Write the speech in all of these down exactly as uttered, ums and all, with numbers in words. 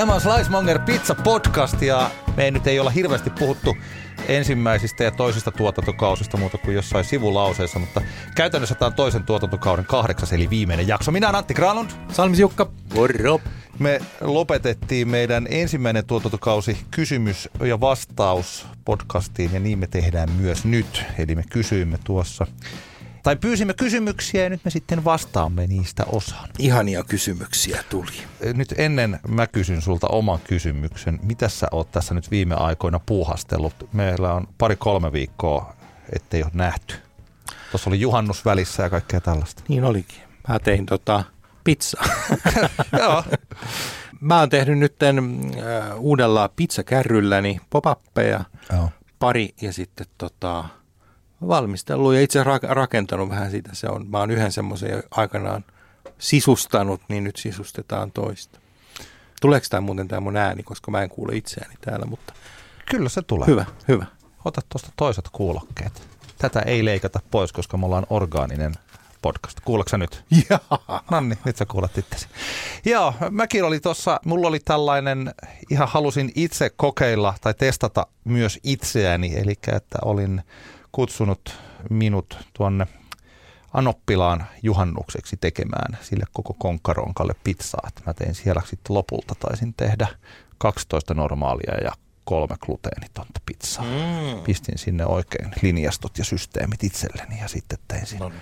Tämä on Slicemonger Pizza Podcast ja me nyt ei olla hirveästi puhuttu ensimmäisistä ja toisista tuotantokausista muuta kuin jossain sivulauseessa, mutta käytännössä tämä on toisen tuotantokauden kahdeksas eli viimeinen jakso. Minä olen Antti Granlund. Salmis Jukka. Moro. Me lopetettiin meidän ensimmäinen tuotantokausi kysymys- ja vastaus-podcastiin ja niin me tehdään myös nyt. Eli me kysyimme tuossa, tai pyysimme kysymyksiä ja nyt me sitten vastaamme niistä osaan. Ihania kysymyksiä tuli. Nyt ennen mä kysyn sulta oman kysymyksen. Mitäs sä oot tässä nyt viime aikoina puuhastellut? Meillä on pari-kolme viikkoa, ettei ole nähty. Tuossa oli juhannus välissä ja kaikkea tällaista. Niin olikin. Mä tein tota... pizzaa. Joo. Mä oon tehnyt nyt äh, uudella pizzakärrylläni pop-appeja oh. pari ja sitten tota, valmistellut ja itse ra- rakentanut vähän sitä. Se on, mä oon yhden semmoisen aikanaan sisustanut, niin nyt sisustetaan toista. Tuleeko tää muuten tää mun ääni, koska mä en kuule itseäni täällä, mutta... Kyllä se tulee. Hyvä, hyvä. Ota tuosta toiset kuulokkeet. Tätä ei leikata pois, koska me ollaan orgaaninen podcast. Kuuleksä nyt? Jaa. Nanni, nyt sä kuulet itsesi. Joo, mäkin oli tossa, mulla oli tällainen, ihan halusin itse kokeilla tai testata myös itseäni, eli että olin kutsunut minut tuonne Anoppilaan juhannukseksi tekemään sille koko konkkaronkalle pizzaa. Et mä tein siellä sitten lopulta, taisin tehdä kaksitoista normaalia ja kolme gluteenitonta pizzaa. Mm. Pistin sinne oikein linjastot ja systeemit itselleni ja sitten tein sinne. No.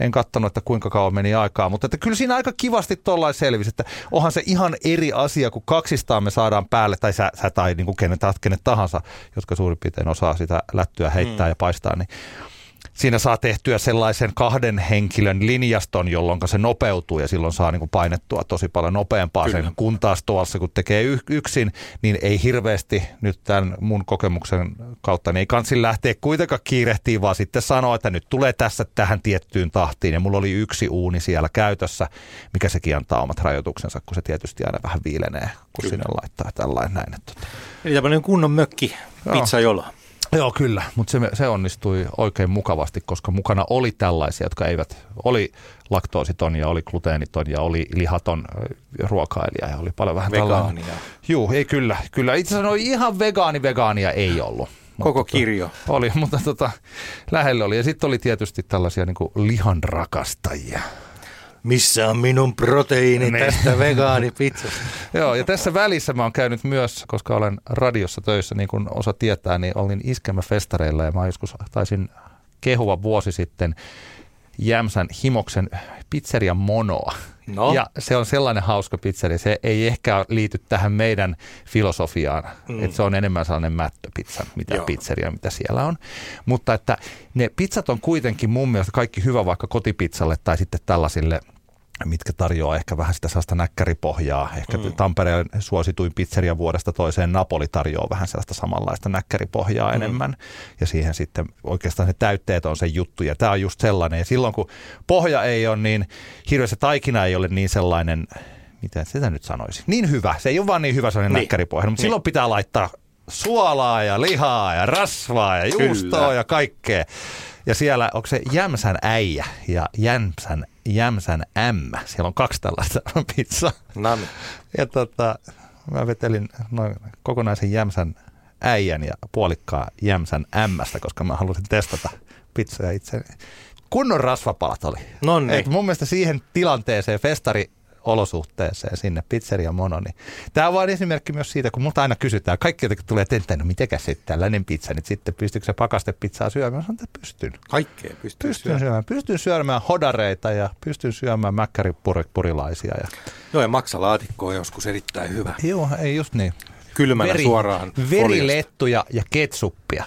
En katsonut, että kuinka kauan meni aikaa, mutta että kyllä siinä aika kivasti tollain selvisi, että onhan se ihan eri asia, kun kaksistaan me saadaan päälle, tai sä, sä tai niin kuin kenet, kenet tahansa, jotka suurin piirtein osaa sitä lättyä heittää mm. ja paistaa, niin siinä saa tehtyä sellaisen kahden henkilön linjaston, jolloin se nopeutuu ja silloin saa niin kuin painettua tosi paljon nopeampaa kyllä. sen, kun taas tuossa, kun tekee yksin, niin ei hirveästi nyt tämän mun kokemuksen kautta, niin ei kansin lähteä kuitenkaan kiirehtiin, vaan sitten sanoa, että nyt tulee tässä tähän tiettyyn tahtiin. Ja mulla oli yksi uuni siellä käytössä, mikä sekin antaa omat rajoituksensa, kun se tietysti aina vähän viilenee, kun kyllä. sinne laittaa tällainen näin. Eli tämmöinen kunnon mökki pizzajolo. Joo, kyllä, mutta se, se onnistui oikein mukavasti, koska mukana oli tällaisia, jotka eivät, oli laktoositon ja oli gluteeniton ja oli lihaton ruokailija ja oli paljon vähän vegaania. Tällainen. Juu, ei kyllä, kyllä. Itse asiassa ihan vegaani, vegaania ei ollut. Koko kirjo. Oli, mutta tota, lähellä oli. Ja sitten oli tietysti tällaisia niin kuin lihanrakastajia. Missä on minun proteiini tästä vegaanipizzasta? Joo, ja tässä välissä mä oon käynyt myös, koska olen radiossa töissä, niin kuin osa tietää, niin olin iskelmäfestareilla ja mä joskus taisin kehua vuosi sitten Jämsän Himoksen Pizzeria Monoa. No. Ja se on sellainen hauska pizzeria. Se ei ehkä liity tähän meidän filosofiaan. Mm. Että se on enemmän sellainen mättöpizza, mitä Joo. pizzeria, mitä siellä on. Mutta että ne pizzat on kuitenkin mun mielestä kaikki hyvä vaikka kotipizzalle tai sitten tällaisille, mitkä tarjoaa ehkä vähän sitä sellaista näkkäripohjaa. Ehkä mm. Tampereen suosituin pizzeria vuodesta toiseen Napoli tarjoaa vähän sellaista samanlaista näkkäripohjaa mm. enemmän. Ja siihen sitten oikeastaan ne täytteet on se juttu. Ja tämä on just sellainen. Ja silloin kun pohja ei ole niin hirveä, se taikina ei ole niin sellainen, miten sitä nyt sanoisi, niin hyvä. Se ei ole vaan niin hyvä sellainen niin. näkkäripohja, mutta niin. silloin pitää laittaa suolaa ja lihaa ja rasvaa ja juustoa Kyllä. ja kaikkea. Ja siellä onko se Jämsän äijä ja Jämsän Jämsän ämmä. Siellä on kaksi tällaista pizzaa. No niin. Ja tota, mä vetelin noin kokonaisen Jämsän äijän ja puolikkaa Jämsän ämmästä, koska mä halusin testata pizzaa itse. Kunnon rasvapalat oli. No niin. Et mun mielestä siihen tilanteeseen, festari olosuhteeseen sinne Pizzeria Mono, niin tämä on vain esimerkki myös siitä, kun multa aina kysytään, kaikki jotenkin tulee, että no mitenkäs sitten tällainen pizza, niin sitten pystyykö se pakastepizzaa syömään? Sanoin, että pystyn. Kaikkea pystyn syömään. syömään. Pystyn syömään hodareita ja pystyn syömään mäkkäripurilaisia. Ja... Joo, ja maksalaatikko on joskus erittäin hyvä. Joo, ei just niin. Kylmänä Veri, suoraan. Verilettuja ja ketsuppia.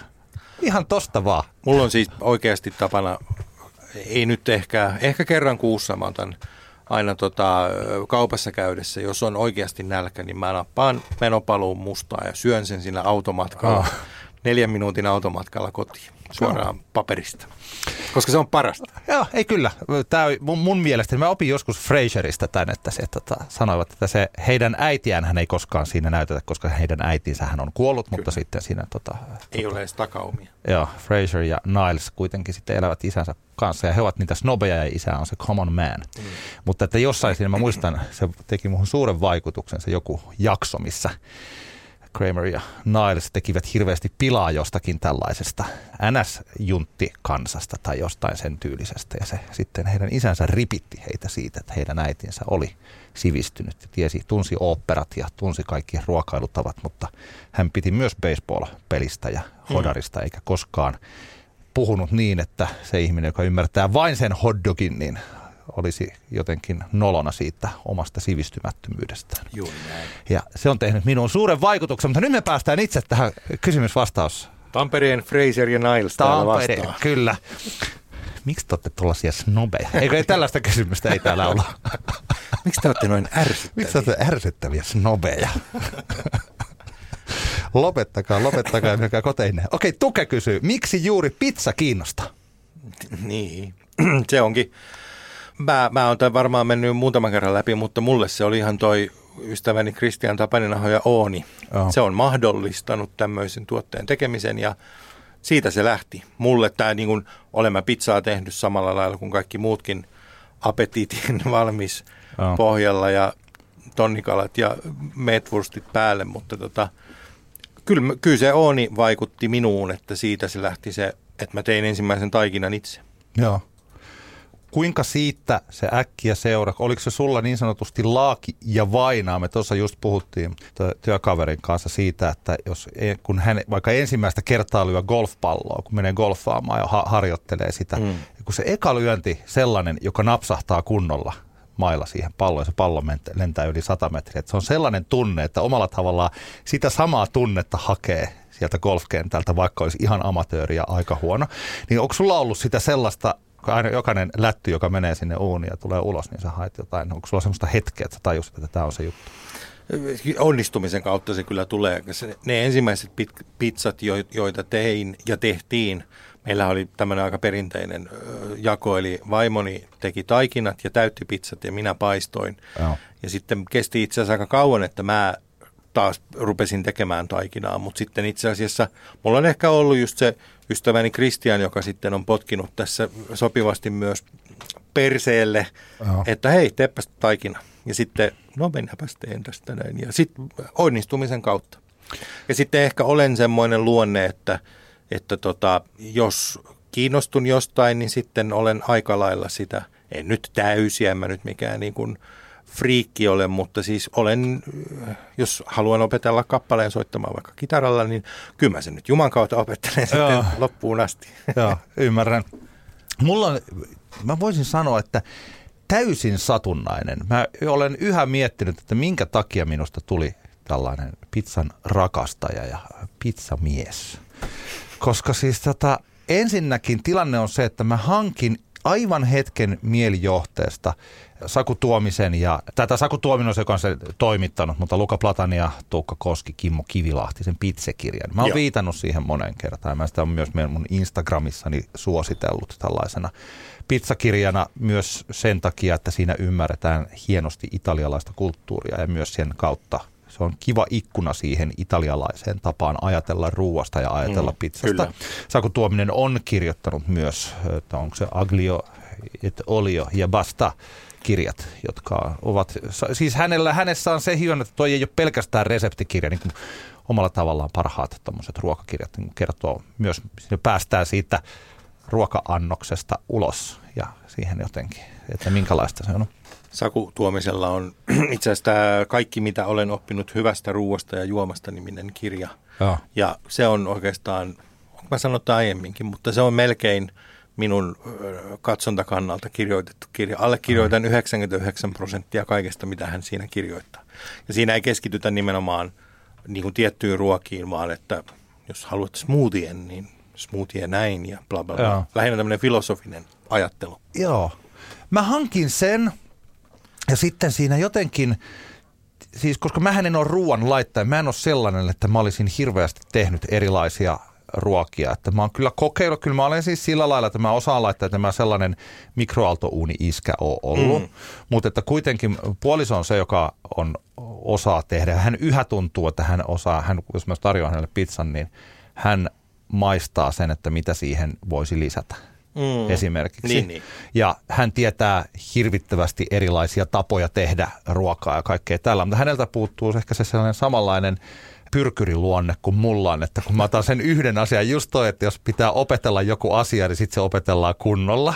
Ihan tosta vaan. Mulla on siis oikeasti tapana, ei nyt ehkä, ehkä kerran kuussa mä otan aina tota, kaupassa käydessä, jos on oikeasti nälkä, niin mä nappaan menopaluun mustaa ja syön sen siinä automatkalla. Oh. neljän minuutin automatkalla kotiin suoraan paperista, koska se on parasta. Joo, ei kyllä. Tämä mun, mun mielestä, mä opin joskus Fraserista tämän, että se tota, sanoivat, että se heidän äitiään hän ei koskaan siinä näytetä, koska heidän äitinsä hän on kuollut, kyllä. Mutta sitten siinä... Tota, ei tota, ole edes takaumia. Joo, Fraser ja Niles kuitenkin sitten elävät isänsä kanssa ja he ovat niitä snobeja ja isä on se common man. Mm. Mutta että jossain siinä, mä muistan, se teki muhun suuren vaikutuksen se joku jakso, missä... Kramer ja Niles tekivät hirveästi pilaa jostakin tällaisesta N S-junttikansasta tai jostain sen tyylisestä. Ja se sitten heidän isänsä ripitti heitä siitä, että heidän äitinsä oli sivistynyt. Ja tiesi, tunsi oopperat ja tunsi kaikki ruokailutavat, mutta hän piti myös baseball-pelistä ja hodarista, mm. eikä koskaan puhunut niin, että se ihminen, joka ymmärtää vain sen hotdogin, niin olisi jotenkin nolona siitä omasta sivistymättömyydestään. Juuri näin. Ja se on tehnyt minuun suuren vaikutuksen, mutta nyt me päästään itse tähän kysymysvastaus. Tampereen Fraser ja Niles täällä vastaan. Kyllä. Miksi te olette tuollaisia snobeja? Eikö tällaista kysymystä ei täällä olla? Miksi te olette noin ärsyttäviä? Miksi te olette ärsyttäviä snobeja? lopettakaa, lopettakaa ja menkää koteineen. Okei, Tuke kysyy, miksi juuri pizza kiinnostaa? Niin, se onkin. Mä, mä oon tämän varmaan mennyt muutaman kerran läpi, mutta mulle se oli ihan toi ystäväni Kristian Tapanenaho ja Ooni. Oh. Se on mahdollistanut tämmöisen tuotteen tekemisen ja siitä se lähti. Mulle tämä niin kuin olen mä pizzaa tehnyt samalla lailla kuin kaikki muutkin appetiitin valmis oh. pohjalla ja tonnikalat ja metwurstit päälle, mutta tota, kyllä, kyllä se Ooni vaikutti minuun, että siitä se lähti se, että mä tein ensimmäisen taikinan itse. Joo. Kuinka siitä se äkkiä seuraa? Oliko se sulla niin sanotusti laaki ja vainaa? Me tuossa just puhuttiin työkaverin kanssa siitä, että jos, kun hän vaikka ensimmäistä kertaa lyö golfpalloa, kun menee golfaamaan ja ha- harjoittelee sitä, mm. kun se eka lyönti sellainen, joka napsahtaa kunnolla mailla siihen palloon ja se pallo lentää yli sata metriä. Että se on sellainen tunne, että omalla tavallaan sitä samaa tunnetta hakee sieltä golfkentältä, vaikka olisi ihan amatööri ja aika huono. Niin onko sulla ollut sitä sellaista, aina jokainen lätty, joka menee sinne uuniin ja tulee ulos, niin sä haet jotain. Onko sulla semmoista hetkeä, että sä tajusit, että tämä on se juttu? Onnistumisen kautta se kyllä tulee. Ne ensimmäiset pizzat, joita tein ja tehtiin, meillä oli tämmöinen aika perinteinen jako, eli vaimoni teki taikinat ja täytti pizzat ja minä paistoin. Joo. Ja sitten kesti itse asiassa aika kauan, että mä taas rupesin tekemään taikinaa, mutta sitten itse asiassa mulla on ehkä ollut just se ystäväni Kristian, joka sitten on potkinut tässä sopivasti myös perseelle, Oho. Että hei, teepäs taikina. Ja sitten, no mennäpäs teen tästä näin. Ja sitten onnistumisen kautta. Ja sitten ehkä olen semmoinen luonne, että, että tota, jos kiinnostun jostain, niin sitten olen aika lailla sitä, en nyt täysiä, en mä nyt mikään niin kuin friikki olen, mutta siis olen, jos haluan opetella kappaleen soittamaan vaikka kitaralla, niin kyllä mä sen nyt Juman kautta opettelen Joo. sitten loppuun asti. Joo, ymmärrän. Mulla on, mä voisin sanoa, että täysin satunnainen. Mä olen yhä miettinyt, että minkä takia minusta tuli tällainen pizzan rakastaja ja pizzamies. Koska siis tota, ensinnäkin tilanne on se, että mä hankin aivan hetken mielijohteesta Saku Tuomisen ja tätä Saku Tuominen, joka on sen toimittanut, mutta Luca Platani ja Tuukka Koski, Kimmo Kivilahti, sen pizzakirjan. Mä oon Joo. viitannut siihen monen kertaan. Mä sitä on myös meidän mun Instagramissani suositellut tällaisena pizzakirjana myös sen takia, että siinä ymmärretään hienosti italialaista kulttuuria ja myös sen kautta. Se on kiva ikkuna siihen italialaiseen tapaan ajatella ruuasta ja ajatella mm, pizzasta. Saku Tuominen on kirjoittanut myös, että onko se Aglio et Olio ja Basta -kirjat, jotka ovat, siis hänellä, hänessä on se hieno, että toi ei ole pelkästään reseptikirja, niin kuin omalla tavallaan parhaat tommoset ruokakirjat niin kertoo myös, päästään siitä ruoka-annoksesta ulos ja siihen jotenkin, että minkälaista se on. Saku Tuomisella on itse asiassa Kaikki, mitä olen oppinut hyvästä ruuasta ja juomasta -niminen kirja. Ja, ja se on oikeastaan, onko mä sanonut aiemminkin, mutta se on melkein minun katsontakannalta kirjoitettu kirja. Allekirjoitan yhdeksänkymmentäyhdeksän prosenttia kaikesta, mitä hän siinä kirjoittaa. Ja siinä ei keskitytä nimenomaan niin kuin tiettyyn ruokiin, vaan että jos haluat smoothien, niin smoothie näin ja bla bla bla. Joo. Lähinnä tämmöinen filosofinen ajattelu. Joo. Mä hankin sen. Ja sitten siinä jotenkin, siis koska mähän en ole ruoan laittaja, mä en ole sellainen, että mä olisin hirveästi tehnyt erilaisia ruokia. Että mä oon kyllä kokeillut, kyllä mä olen siis sillä lailla, että mä osaan laittaa, että mä sellainen mikroaaltouuni iskä on ollut. Mm. Mutta että kuitenkin puoliso on se, joka on osaa tehdä. Hän yhä tuntuu, että hän osaa, hän, jos mä tarjoan hänelle pizzan, niin hän maistaa sen, että mitä siihen voisi lisätä. Mm. Esimerkiksi. Niin, niin. Ja hän tietää hirvittävästi erilaisia tapoja tehdä ruokaa ja kaikkea tällä, mutta häneltä puuttuu ehkä se sellainen samanlainen pyrkyriluonne kuin mulla on, että kun mä otan sen yhden asian, just toi, että jos pitää opetella joku asia, niin sitten se opetellaan kunnolla.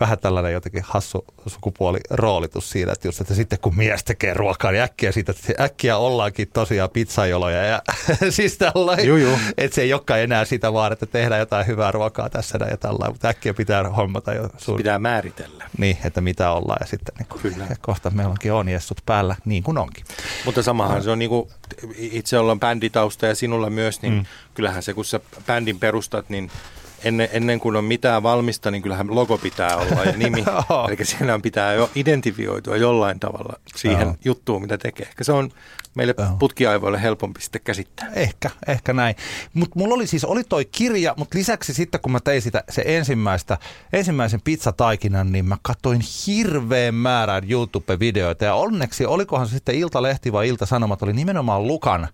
Vähän tällainen jotenkin hassu sukupuoliroolitus siinä, että, just, että sitten kun mies tekee ruokaa, niin äkkiä, siitä, että äkkiä ollaankin tosiaan pizzajoloja ja siis tällainen, että se ei olekaan enää sitä vaan, että tehdään jotain hyvää ruokaa tässä ja tällainen, mutta äkkiä pitää hommata. Jo sun... Pitää määritellä. Niin, että mitä ollaan ja sitten niin kuin, ja kohta meillä onkin oonijessut päällä niin kuin onkin. Mutta samahan no. se on niin kuin, itse ollaan bänditausta ja sinulla myös, niin mm. kyllähän se kun sä bändin perustat, niin Ennen, ennen kuin on mitään valmista, niin kyllähän logo pitää olla ja nimi. Eli siellä pitää jo identifioitua jollain tavalla siihen Oho. juttuun, mitä tekee. Ehkä se on meille Oho. putkiaivoille helpompi sitten käsittää. Ehkä, ehkä näin. Mutta mulla oli siis, oli toi kirja, mutta lisäksi sitten kun mä tein sitä, se ensimmäistä, ensimmäisen pizzataikinan, niin mä katsoin hirveän määrän YouTube-videoita. Ja onneksi, olikohan se sitten Ilta-Lehti vai Ilta-Sanomat, oli nimenomaan Lukan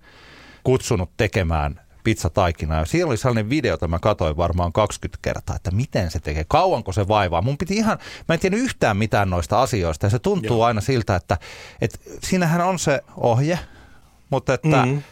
kutsunut tekemään pizzataikinaa. Siellä oli sellainen video, jota mä katsoin varmaan kaksikymmentä kertaa, että miten se tekee, kauanko se vaivaa. Mun piti ihan, mä en tiedä yhtään mitään noista asioista ja se tuntuu Joo. aina siltä, että, että siinähän on se ohje, mutta että mm-hmm.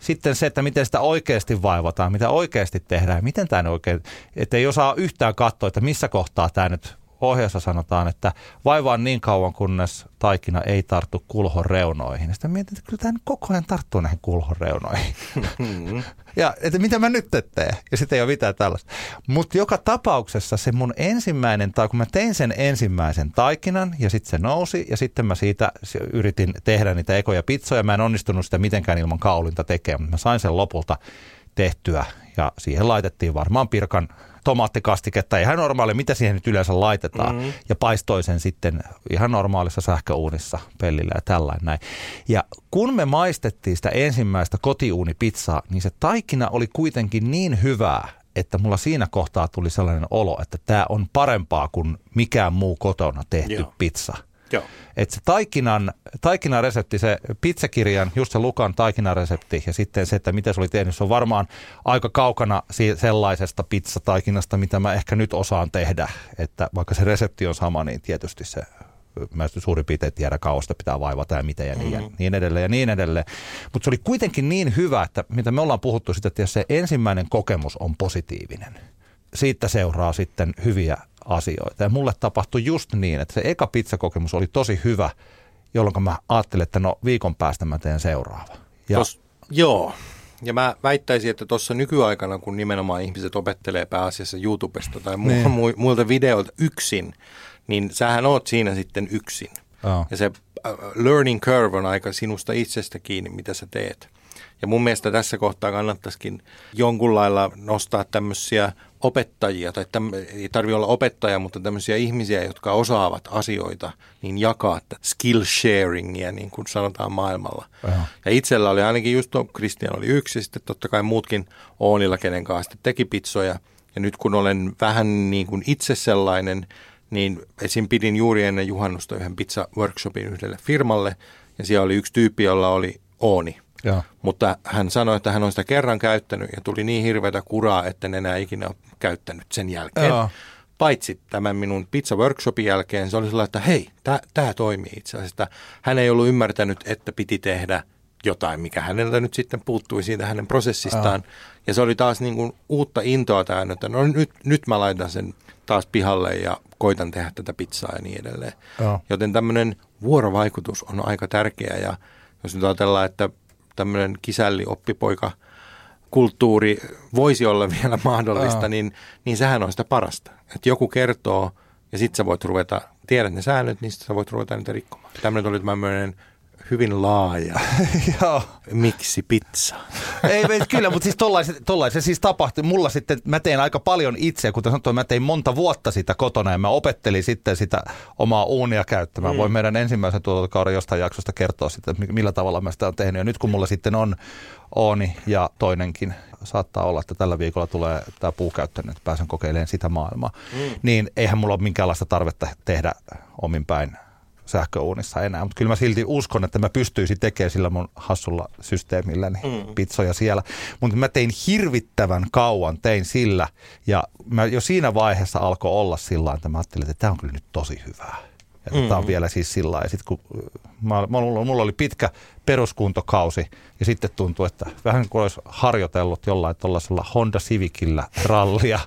sitten se, että miten sitä oikeasti vaivataan, mitä oikeasti tehdään, miten tämä oikein, että ei osaa yhtään katsoa, että missä kohtaa tämä nyt ohjeessa sanotaan, että vaivaa niin kauan, kunnes taikina ei tarttu kulhon reunoihin. Ja sitten mietin, että kyllä tämä koko ajan tarttuu näihin kulhon reunoihin. Mm-hmm. Ja että mitä mä nyt teen? Ja sitten ei ole mitään tällaista. Mutta joka tapauksessa se mun ensimmäinen, tai kun mä tein sen ensimmäisen taikinan, ja sitten se nousi, ja sitten mä siitä yritin tehdä niitä ekoja pizzoja. Mä en onnistunut sitä mitenkään ilman kaulinta tekemään, mutta mä sain sen lopulta tehtyä, ja siihen laitettiin varmaan Pirkan tomaattikastiketta, ihan normaali, mitä siihen nyt yleensä laitetaan, mm-hmm. ja paistoi sen sitten ihan normaalissa sähköuunissa pellillä ja tällainen näin. Ja kun me maistettiin sitä ensimmäistä kotiuunipizzaa, niin se taikina oli kuitenkin niin hyvää, että mulla siinä kohtaa tuli sellainen olo, että tämä on parempaa kuin mikään muu kotona tehty Joo. pizza. Joo. Että se taikinan, taikinaresepti, se pizzakirjan, just se Lukan taikinaresepti ja sitten se, että mitä se oli tehnyt, se on varmaan aika kaukana sellaisesta pizzataikinasta, mitä mä ehkä nyt osaan tehdä. Että vaikka se resepti on sama, niin tietysti se, mä suurin piirtein tiedä kauasta pitää vaivata ja mitä ja niin, mm-hmm. ja niin edelleen ja niin edelleen. Mutta se oli kuitenkin niin hyvä, että mitä me ollaan puhuttu sitä, että jos se ensimmäinen kokemus on positiivinen, siitä seuraa sitten hyviä asioita. Ja mulle tapahtui just niin, että se eka pizzakokemus oli tosi hyvä, jolloin mä ajattelin, että no viikon päästä mä teen seuraava. Ja Tos, joo, ja mä väittäisin, että tuossa nykyaikana, kun nimenomaan ihmiset opettelee pääasiassa YouTubesta tai mu- mu- muilta videoilta yksin, niin sähän oot siinä sitten yksin. Oh. Ja se learning curve on aika sinusta itsestä kiinni, mitä sä teet. Ja mun mielestä tässä kohtaa kannattaisikin jonkun lailla nostaa tämmöisiä opettajia, tai täm, ei tarvitse olla opettaja, mutta tämmöisiä ihmisiä, jotka osaavat asioita, niin jakaa skill sharingia, niin kuin sanotaan maailmalla. Aja. Ja itsellä oli ainakin just tuo, Kristian oli yksi, sitten totta kai muutkin Oonilla, kenen kanssa sitten teki pizzoja. Ja nyt kun olen vähän niin kuin itse sellainen, niin esim. Pidin juuri ennen juhannusta yhden pizza-workshopin yhdelle firmalle, ja siellä oli yksi tyyppi, jolla oli Ooni. Ja. Mutta hän sanoi, että hän on sitä kerran käyttänyt ja tuli niin hirveätä kuraa, että en enää ikinä käyttänyt sen jälkeen. Ja. Paitsi tämän minun pizza-workshopin jälkeen se oli sellainen, että hei, tämä toimii itse asiassa. Hän ei ollut ymmärtänyt, että piti tehdä jotain, mikä häneltä nyt sitten puuttui siitä hänen prosessistaan. Ja, ja se oli taas niin kuin uutta intoa täynnä, että no nyt, nyt mä laitan sen taas pihalle ja koitan tehdä tätä pizzaa ja niin edelleen. Ja. Joten tämmöinen vuorovaikutus on aika tärkeä ja jos nyt ajatellaan, että tämmöinen kisällioppipoika-kulttuuri voisi olla vielä mahdollista, niin, niin sehän on sitä parasta. Että joku kertoo ja sitten sä voit ruveta, tiedät ne säännöt, niin sitten sä voit ruveta niitä rikkomaan. Tämmöinen oli tämmöinen hyvin laaja. Miksi pizza? Ei, kyllä, mutta siis tollaisen siis tapahtui. Mulla sitten, mä tein aika paljon itse, kuten sanoin, mä tein monta vuotta sitä kotona ja mä opettelin sitten sitä omaa uunia käyttämään. Mm. Voin meidän ensimmäisen tuotantokauden jostain jaksosta kertoa sitten, millä tavalla mä sitä on tehnyt. Ja nyt kun mulla sitten on Ooni ja toinenkin, saattaa olla, että tällä viikolla tulee tämä puukäyttöinen, että pääsen kokeilemaan sitä maailmaa. Mm. Niin eihän mulla ole minkäänlaista tarvetta tehdä omin päin sähköuunissa enää, mutta kyllä mä silti uskon, että mä pystyisin tekemään sillä mun hassulla systeemilläni mm. pizzoja siellä. Mutta mä tein hirvittävän kauan, tein sillä ja mä jo siinä vaiheessa alkoi olla sillä tavalla, että mä ajattelin, että tämä on kyllä nyt tosi hyvää. Ja mm. tämä on vielä siis sillä tavalla. Ja sitten kun mä, mulla oli pitkä peruskuntokausi ja sitten tuntui, että vähän kuin olisi harjoitellut jollain tuollaisella Honda Civicillä rallia,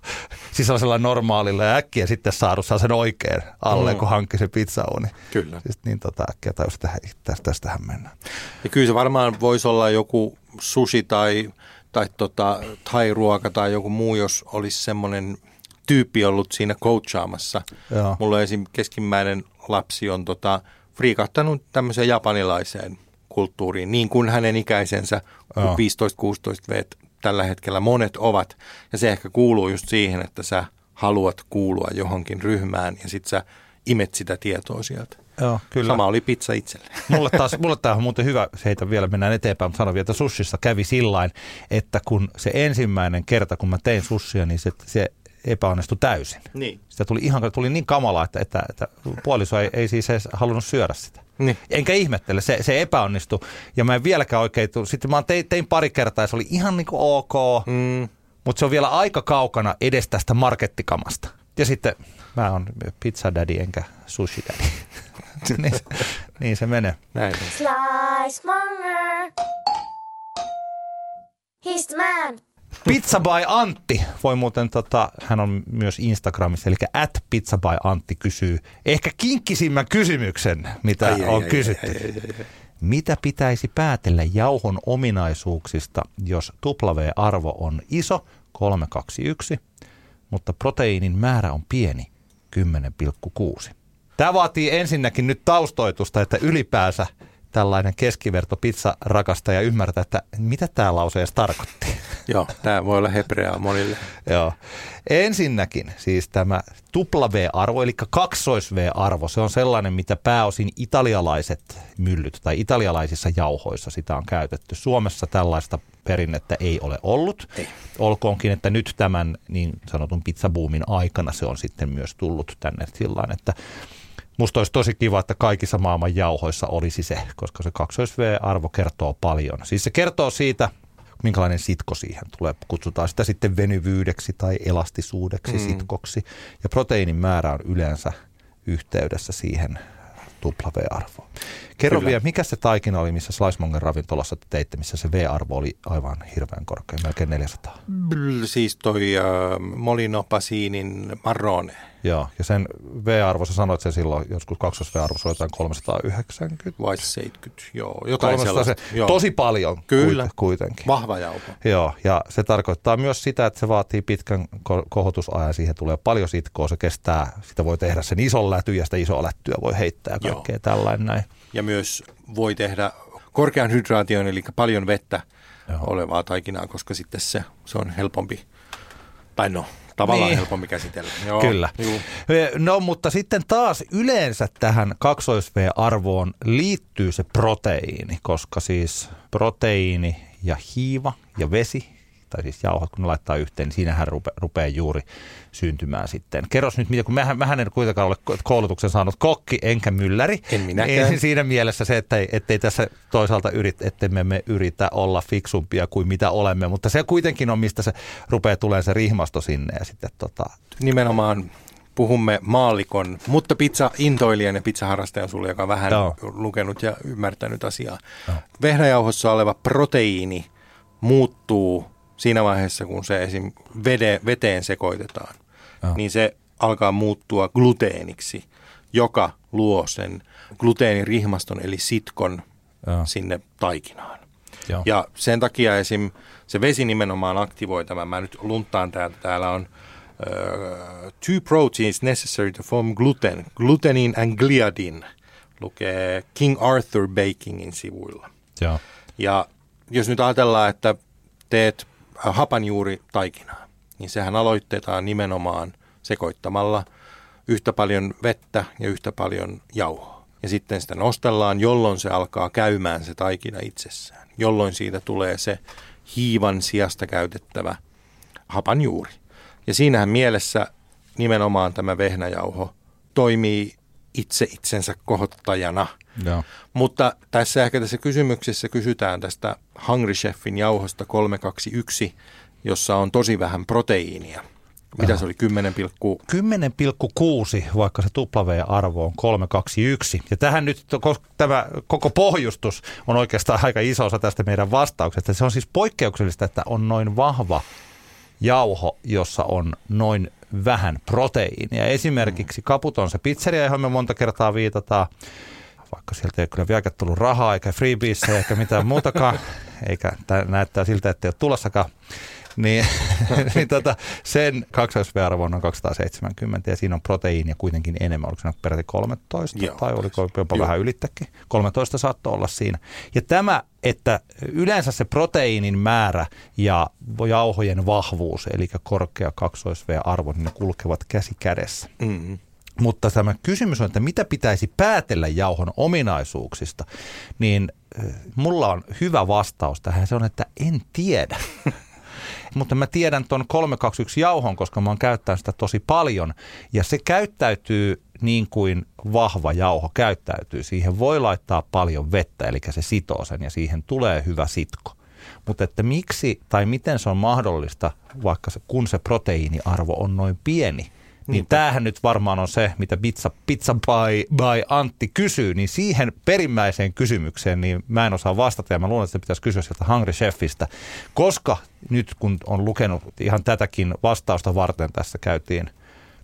siis sellaisella normaalilla ja äkkiä sitten saanut sen oikein alle, mm. kun hankki se pizzauuni. Kyllä. Siis niin tota, äkkiä tajusi, että tästähän mennään. Ja kyllä se varmaan voisi olla joku sushi tai, tai tota, thai-ruoka tai joku muu, jos olisi semmoinen tyyppi ollut siinä coachaamassa. Joo. Mulla on esim. Keskimmäinen lapsi on tota, friikahtanut tämmöiseen japanilaiseen kulttuuriin, niin kuin hänen ikäisensä, kun viisitoista kuusitoista vuotta tällä hetkellä monet ovat. Ja se ehkä kuuluu just siihen, että sä haluat kuulua johonkin ryhmään ja sit sä imet sitä tietoa sieltä. Joo, kyllä. Sama oli pizza itselle. Mulle taas, mulle tämä on muuten hyvä, heitä vielä mennään eteenpäin, mutta sanon vielä, että sushissa kävi sillain, että kun se ensimmäinen kerta, kun mä tein sushia, niin se, se epäonnistui täysin. Niin. Sitä tuli ihan tuli niin kamalaa, että, että, että puoliso ei, ei siis edes halunnut syödä sitä. Niin. Enkä ihmettele, se, se epäonnistui. Ja mä en vieläkään oikein tullut. Sitten mä tein, tein pari kertaa ja se oli ihan niin kuin ok, mm. mutta se on vielä aika kaukana edes tästä markettikamasta. Ja sitten mä oon pizza daddy enkä sushi daddy. niin, niin se menee. Näin. Slicemonger. He's the man. Pizza by Antti voi muuten, tota, hän on myös Instagramissa, eli at Pizza by Antti kysyy ehkä kinkkisimmän kysymyksen, mitä ai, on ai, kysytty. Ai, ai, ai, ai. Mitä pitäisi päätellä jauhon ominaisuuksista, jos W-arvo on iso, kolme kaksi yksi, mutta proteiinin määrä on pieni, kymmenen pilkku kuusi? Tämä vaatii ensinnäkin nyt taustoitusta, että ylipäänsä tällainen keskiverto pizzarakastaja ymmärtää, että mitä tämä lause edes tarkoitti. Joo, tämä voi olla hebreaa monille. Joo. Ensinnäkin siis tämä W-arvo, eli kaksois-V-arvo, se on sellainen, mitä pääosin italialaiset myllyt tai italialaisissa jauhoissa sitä on käytetty. Suomessa tällaista perinnettä ei ole ollut. Ei. Olkoonkin, että nyt tämän niin sanotun pizzabuumin aikana se on sitten myös tullut tänne sillain, että musta olisi tosi kiva, että kaikissa maailman jauhoissa olisi se, koska se kaksois-V-arvo kertoo paljon. Siis se kertoo siitä, minkälainen sitko siihen tulee. Kutsutaan sitä sitten venyvyydeksi tai elastisuudeksi mm. sitkoksi. Ja proteiinin määrä on yleensä yhteydessä siihen W-arvoon. Kerro vielä, mikä se taikina oli, missä Slicemonger ravintolassa te teitte, missä se V-arvo oli aivan hirveän korkea, melkein neljäsataa? Bl, siis toi äh, Molino Pasinin Marrone. Joo, ja sen V-arvo, sä sanoit sen silloin, joskus kaksos V-arvo, se oli jotain kolmesataayhdeksänkymmentä. Vai seitsemänkymmentä, joo, jotain sellaista. Joo. Tosi paljon. Kyllä. Kuitenkin. Vahva jauho. Joo, ja se tarkoittaa myös sitä, että se vaatii pitkän ko- kohotusajan, siihen tulee paljon sitkoa, se kestää, sitä voi tehdä sen ison lätyn ja sitä isoa lättyä voi heittää ja kaikkea joo. Tällainen näin. Ja myös voi tehdä korkean hydraation, eli paljon vettä joo. Olevaa taikinaa, koska sitten se, se on helpompi, tai no, tavallaan niin. Helpompi käsitellä. Joo. Kyllä. Juu. No, mutta sitten taas yleensä tähän kaksois-V-arvoon liittyy se proteiini, koska siis proteiini ja hiiva ja vesi, tai siis jauhot, kun ne laittaa yhteen, niin siinähän rupe, rupeaa juuri syntymään sitten. Kerros nyt, kun mähän, mähän en kuitenkaan ole koulutuksen saanut kokki enkä mylläri. En minäkään. Niin siinä mielessä se, ettei, ettei tässä toisaalta yrit, ettei me, me yritä olla fiksumpia kuin mitä olemme, mutta se kuitenkin on, mistä se rupeaa tulemaan se rihmasto sinne. Ja sitten tota... Nimenomaan puhumme maallikon, mutta pizza-intoilijan ja pizzaharrastajan sulle, joka on vähän no. lukenut ja ymmärtänyt asiaa. No. Vehnäjauhossa oleva proteiini muuttuu siinä vaiheessa, kun se esim. Vede, veteen sekoitetaan, oh. niin se alkaa muuttua gluteeniksi, joka luo sen gluteenirihmaston eli sitkon oh. sinne taikinaan. Joo. Ja sen takia esim. Se vesi nimenomaan aktivoi tämän. Mä nyt lunttaan täältä. Täällä on uh, two proteins necessary to form gluten, glutenin and gliadin. lukee King Arthur Bakingin sivuilla. Joo. Ja jos nyt ajatellaan, että teet hapanjuuri taikinaa, niin sehän aloitetaan nimenomaan sekoittamalla yhtä paljon vettä ja yhtä paljon jauhoa. Ja sitten sitä nostellaan, jolloin se alkaa käymään se taikina itsessään, jolloin siitä tulee se hiivan sijasta käytettävä hapanjuuri. Ja siinähän mielessä nimenomaan tämä vehnäjauho toimii itse itsensä kohottajana. Joo. Mutta tässä ehkä tässä kysymyksessä kysytään tästä Hungry Chefin jauhosta kolme kaksi yksi, jossa on tosi vähän proteiinia. Mitä se oli? kymmenen pilkku kuusi, vaikka se W-arvo on kolme kaksi yksi. Ja tähän nyt tämä koko pohjustus on oikeastaan aika iso osa tästä meidän vastauksesta. Se on siis poikkeuksellista, että on noin vahva jauho, jossa on noin vähän proteiinia. Esimerkiksi Kaputonsa pizzeria, johon me monta kertaa viitataan, vaikka sieltä ei kyllä vieläkään tullut rahaa, eikä freebiesejä, eikä mitään muutakaan, eikä näyttää siltä, että ei ole tulossakaan. Niin, niin tota, sen kaksoisarvo on kaksisataaseitsemänkymmentä ja siinä on proteiinia kuitenkin enemmän. Oliko se peräti kolmetoista? Joo, tai oliko jopa jo. Vähän ylittäkin? kolmetoista saattoi olla siinä. Ja tämä, että yleensä se proteiinin määrä ja jauhojen vahvuus, eli korkea kaksoisarvo, niin ne kulkevat käsi kädessä. Mm-hmm. Mutta tämä kysymys on, että mitä pitäisi päätellä jauhon ominaisuuksista, niin mulla on hyvä vastaus tähän. Se on, että en tiedä. Mutta mä tiedän tuon kolme kaksi yksi jauhon, koska mä oon käyttänyt sitä tosi paljon. Ja se käyttäytyy niin kuin vahva jauho käyttäytyy. Siihen voi laittaa paljon vettä, eli se sitoo sen ja siihen tulee hyvä sitko. Mutta että miksi tai miten se on mahdollista, vaikka se, kun se proteiiniarvo on noin pieni, niin mm. tämähän nyt varmaan on se, mitä Pizza, pizza by, by Antti kysyy, niin siihen perimmäiseen kysymykseen niin mä en osaa vastata ja mä luulen, että se pitäisi kysyä sieltä Hungry Chefistä, koska nyt kun on lukenut ihan tätäkin vastausta varten, tässä käytiin,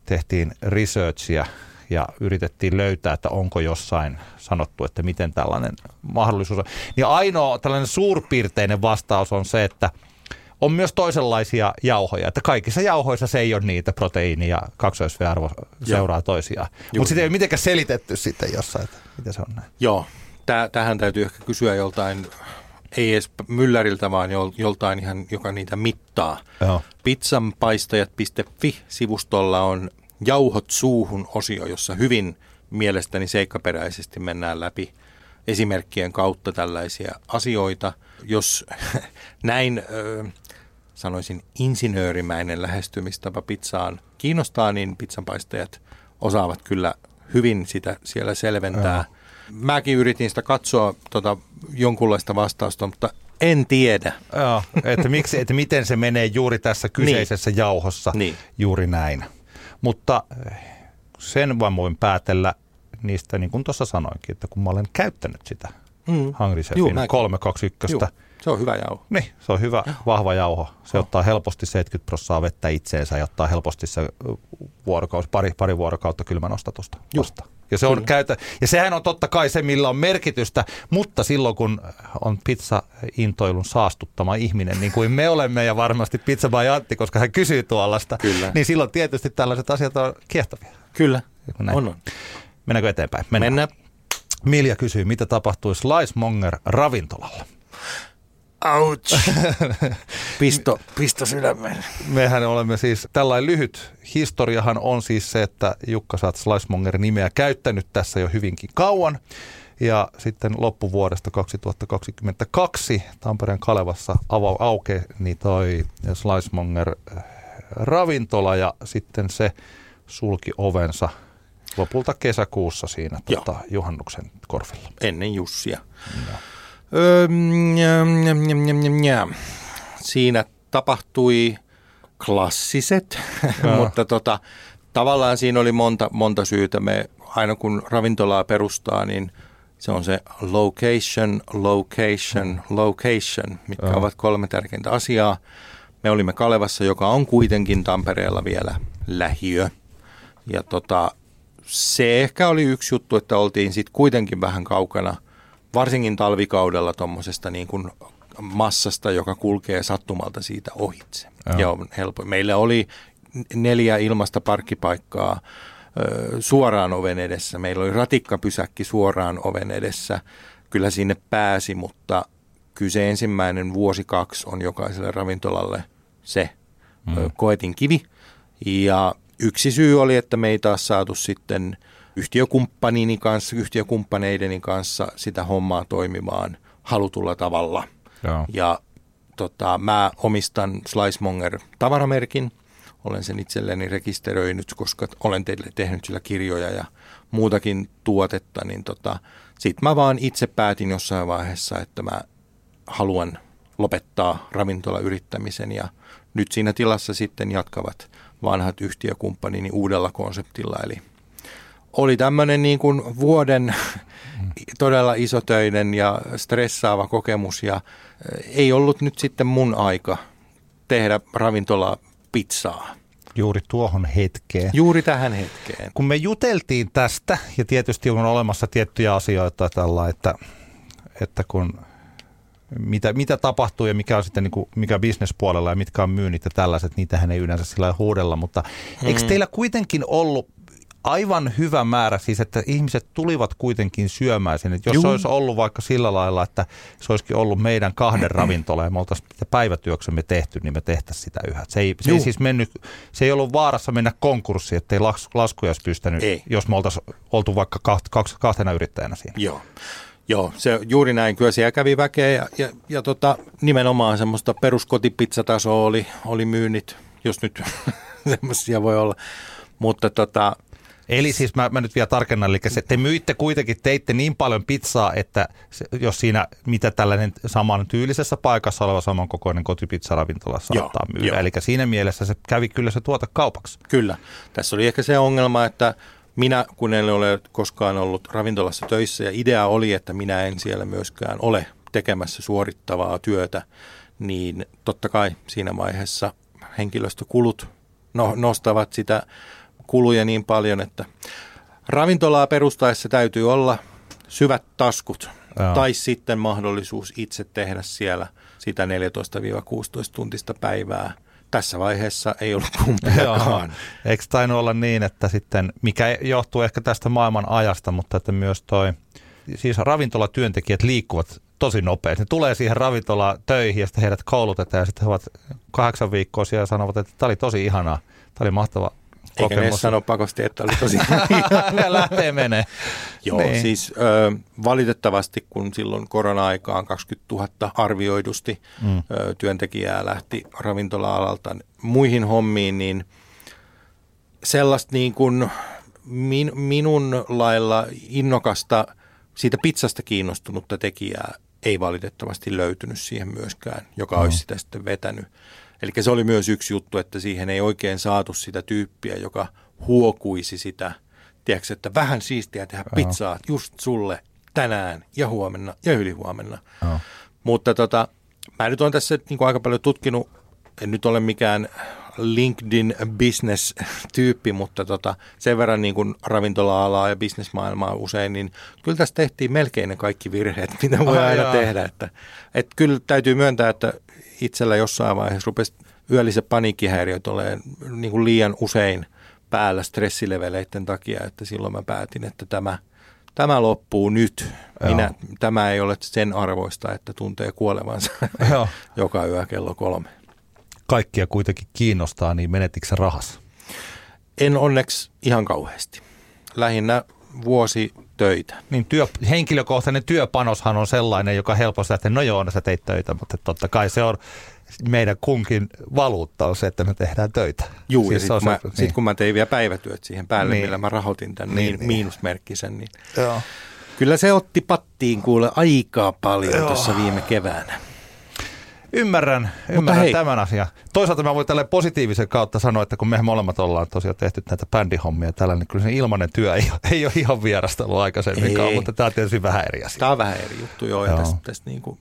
tehtiin researchia ja yritettiin löytää, että onko jossain sanottu, että miten tällainen mahdollisuus on, niin ainoa tällainen suurpiirteinen vastaus on se, että on myös toisenlaisia jauhoja, että kaikissa jauhoissa se ei ole niitä, proteiini ja kaksoisarvo seuraa toisiaan. Mutta sitä ei ole mitenkään selitetty sitten jossain, että mitä se on näin. Joo, tähän täytyy ehkä kysyä joltain, ei edes mylläriltä, vaan joltain ihan, joka niitä mittaa. Joo. Pitsanpaistajat piste fi-sivustolla on jauhot suuhun -osio, jossa hyvin mielestäni seikkaperäisesti mennään läpi esimerkkien kautta tällaisia asioita. Jos näin sanoisin insinöörimäinen lähestymistapa pizzaan kiinnostaa, niin pizzanpaistajat osaavat kyllä hyvin sitä siellä selventää. Aha. Mäkin yritin sitä katsoa tota, jonkunlaista vastausta, mutta en tiedä. Joo, että, miksi, että miten se menee juuri tässä kyseisessä niin. jauhossa niin. juuri näin. Mutta sen vaan voin päätellä niistä, niin kuin tuossa sanoinkin, että kun mä olen käyttänyt sitä mm. Hungry Chefin kolme kaksi yksi. Se on hyvä jauho. Niin, se on hyvä, vahva jauho. Se Joo. ottaa helposti seitsemänkymmentä prosenttia vettä itseensä ja ottaa helposti se vuorokaus, pari, pari vuorokautta kylmän ostatusta. Ja, se on käytä, ja sehän on totta kai se, millä on merkitystä, mutta silloin kun on pizza-intoilun saastuttama ihminen, niin kuin me olemme ja varmasti Pizza by Antti, koska hän kysyy tuollaista, Kyllä. niin silloin tietysti tällaiset asiat on kiehtovia. Kyllä, Näin. on on. Mennäänkö eteenpäin? Mennään. Mennään. Milja kysyy, mitä tapahtui Slicemonger ravintolalla? Ouch! Pisto, pisto sydämeen. Mehän olemme siis, tällainen lyhyt historiahan on siis se, että Jukka, sä oot Slicemongerin nimeä käyttänyt tässä jo hyvinkin kauan. Ja sitten loppuvuodesta kaksituhattakaksikymmentäkaksi Tampereen Kalevassa avau auke, niin toi Slicemonger ravintola ja sitten se sulki ovensa. Lopulta kesäkuussa siinä tuota, juhannuksen korvilla. Ennen Jussia. No. Öö, njä, njä, njä, njä, njä. Siinä tapahtui klassiset, mutta tota, tavallaan siinä oli monta, monta syytä. Me aina kun ravintolaa perustaa, niin se on se location, location, location, mitkä Jaa. ovat kolme tärkeintä asiaa. Me olimme Kalevassa, joka on kuitenkin Tampereella vielä lähiö. Ja tota... Se ehkä oli yksi juttu, että oltiin sitten kuitenkin vähän kaukana, varsinkin talvikaudella tuommoisesta niin kuin massasta, joka kulkee sattumalta siitä ohitse. Ja on helpoin. Meillä oli neljä ilmaista parkkipaikkaa suoraan oven edessä. Meillä oli ratikkapysäkki suoraan oven edessä. Kyllä sinne pääsi, mutta kyllä se ensimmäinen vuosi kaksi on jokaiselle ravintolalle se mm. koetin kivi. Ja yksi syy oli, että me ei taas saatu sitten yhtiökumppanini kanssa, yhtiökumppaneideni kanssa sitä hommaa toimimaan halutulla tavalla. Joo. Ja tota, mä omistan Slicemonger-tavaramerkin. Olen sen itselleni rekisteröinyt, koska olen te- tehnyt sillä kirjoja ja muutakin tuotetta. Niin tota, sitten mä vaan itse päätin jossain vaiheessa, että mä haluan lopettaa ravintolayrittämisen. Ja nyt siinä tilassa sitten jatkavat vanhat yhtiökumppanini uudella konseptilla. Eli oli tämmöinen niin kuin vuoden todella isotöinen ja stressaava kokemus. Ja ei ollut nyt sitten mun aika tehdä ravintolaa pizzaa. Juuri tuohon hetkeen. Juuri tähän hetkeen. Kun me juteltiin tästä, ja tietysti on olemassa tiettyjä asioita tällä, että, että kun mitä, mitä tapahtuu ja mikä on sitten niin kuin, mikä bisnespuolella ja mitkä on myynnit ja tällaiset, niitähän ei yleensä sillä huudella, mutta hmm. eikö teillä kuitenkin ollut aivan hyvä määrä siis, että ihmiset tulivat kuitenkin syömään sen. Jos Juh. se olisi ollut vaikka sillä lailla, että se olisikin ollut meidän kahden ravintola ja me oltaisiin päivätyöksemme tehty, niin me tehtäisiin sitä yhä. Se ei, se ei siis mennyt, se ei ollut vaarassa mennä konkurssiin, ettei laskuja olisi pystynyt, ei. Jos me oltaisiin oltu vaikka kahtena yrittäjänä siinä. Joo, Joo se juuri näin. Kyllä siellä kävi väkeä ja, ja, ja tota, nimenomaan semmoista peruskotipizzatasoa oli, oli myynnit, jos nyt semmoisia voi olla, mutta tota... Eli siis mä, mä nyt vielä tarkennan, eli se, te myitte kuitenkin, teitte niin paljon pizzaa, että se, jos siinä mitä tällainen saman tyylisessä paikassa oleva samankokoinen kotipizzaravintola saattaa joo, myydä. Eli siinä mielessä se kävi kyllä se tuota kaupaksi. Kyllä. Tässä oli ehkä se ongelma, että minä kun en ole koskaan ollut ravintolassa töissä ja idea oli, että minä en siellä myöskään ole tekemässä suorittavaa työtä, niin totta kai siinä vaiheessa henkilöstökulut no, nostavat sitä kuluja niin paljon, että ravintolaa perustaessa täytyy olla syvät taskut Jaa. tai sitten mahdollisuus itse tehdä siellä sitä neljätoista kuusitoista tuntista päivää. Tässä vaiheessa ei ollut kumpiakaan. Eikö tainnut olla niin, että sitten, mikä johtuu ehkä tästä maailman ajasta, mutta että myös toi, siis ravintolatyöntekijät liikkuvat tosi nopeasti. Ne tulee siihen ravintolaan töihin ja sitten heidät koulutetaan ja sitten he ovat kahdeksan viikkoa siellä ja sanovat, että tämä oli tosi ihanaa, tämä oli mahtavaa. Eikä ne sano pakosti, että oli tosi ja lähtee menee. Joo, niin. Siis ö, valitettavasti kun silloin korona-aikaan kaksikymmentätuhatta arvioidusti mm. ö, työntekijää lähti ravintola-alalta muihin hommiin, niin sellaista niin kuin min, minun lailla innokasta siitä pizzasta kiinnostunutta tekijää ei valitettavasti löytynyt siihen myöskään, joka mm. olisi sitä sitten vetänyt. Eli se oli myös yksi juttu, että siihen ei oikein saatu sitä tyyppiä, joka huokuisi sitä, tiedätkö, että vähän siistiä tehdä pizzaa just sulle tänään ja huomenna ja ylihuomenna. Oho. Mutta tota, mä nyt olen tässä niin kuin aika paljon tutkinut, en nyt ole mikään LinkedIn business-tyyppi, mutta tota, sen verran niin kuin ravintola-alaa ja businessmaailmaa usein, niin kyllä tässä tehtiin melkein ne kaikki virheet, mitä voi Oho, aina jaa. tehdä. Että, et kyllä täytyy myöntää, että itsellä jossain vaiheessa rupesi yölliset paniikkihäiriöt olemaan niin kuin liian usein päällä stressileveleiden takia, että silloin mä päätin, että tämä, tämä loppuu nyt. Minä, tämä ei ole sen arvoista, että tuntee kuolevansa joka yö kello kolme. Kaikkia kuitenkin kiinnostaa, niin menetikö se rahassa? En onneksi ihan kauheasti. Lähinnä vuosi töitä. Niin työ, henkilökohtainen työpanoshan on sellainen, joka helposti, että no joo, no sä teit töitä, mutta totta kai se on meidän kunkin valuutta on se, että me tehdään töitä. Juu, siis sitten niin. sit kun mä tein vielä päivätyöt siihen päälle, niin. millä mä rahoitin tämän niin, niin, miinusmerkkisen, niin joo. kyllä se otti pattiin kuule aika paljon joo. tuossa viime keväänä. Ymmärrän, ymmärrän tämän asian. Toisaalta mä voin tälleen positiivisen kautta sanoa, että kun me molemmat ollaan tosiaan tehty näitä bändihommia ja tällä, niin kyllä se ilmainen työ ei, ei ole ihan vierasta ollut aikaisemminkaan, mutta tämä on tietysti vähän eri asia. Tämä on vähän eri juttu, joo. joo. Tässä, tässä, niin kuin,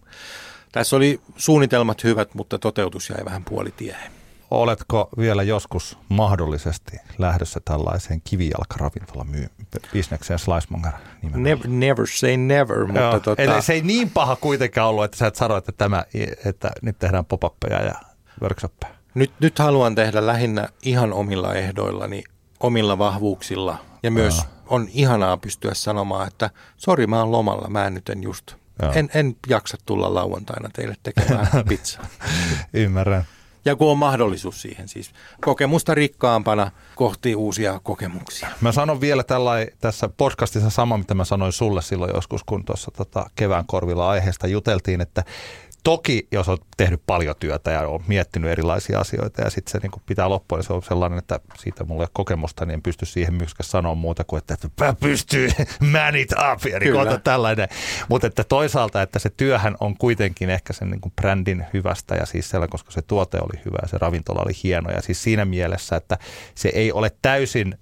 tässä oli suunnitelmat hyvät, mutta toteutus jäi vähän puolitiehen. Oletko vielä joskus mahdollisesti lähdössä tällaiseen kivijalkaravintola-bisnekseen Slicemonger? Never, never say never. Mutta joo, tota... eli se ei niin paha kuitenkaan ollut, että sä et sano, että, tämä, että nyt tehdään pop-uppeja ja workshoppeja. Nyt, nyt haluan tehdä lähinnä ihan omilla ehdoillani omilla vahvuuksilla ja myös Aa. on ihanaa pystyä sanomaan, että sori, mä oon lomalla, mä nyt en just, en, en jaksa tulla lauantaina teille tekemään pizzaa. Ymmärrän. Ja kun on mahdollisuus siihen siis. Kokemusta rikkaampana kohti uusia kokemuksia. Mä sanon vielä tällai, tässä podcastissa sama, mitä mä sanoin sulle silloin joskus, kun tuossa tota kevään korvilla aiheesta juteltiin, että toki, jos on tehnyt paljon työtä ja on miettinyt erilaisia asioita ja sitten se niin kun pitää loppua, niin se on sellainen, että siitä mulla ei ole kokemusta, niin en pysty siihen myöskään sanoa muuta kuin, että mä pystyy, man it up, ja niin ota tällainen. Mutta että toisaalta, että se työhän on kuitenkin ehkä sen niin kun brändin hyvästä ja siis siellä, koska se tuote oli hyvä ja se ravintola oli hieno ja siis siinä mielessä, että se ei ole täysin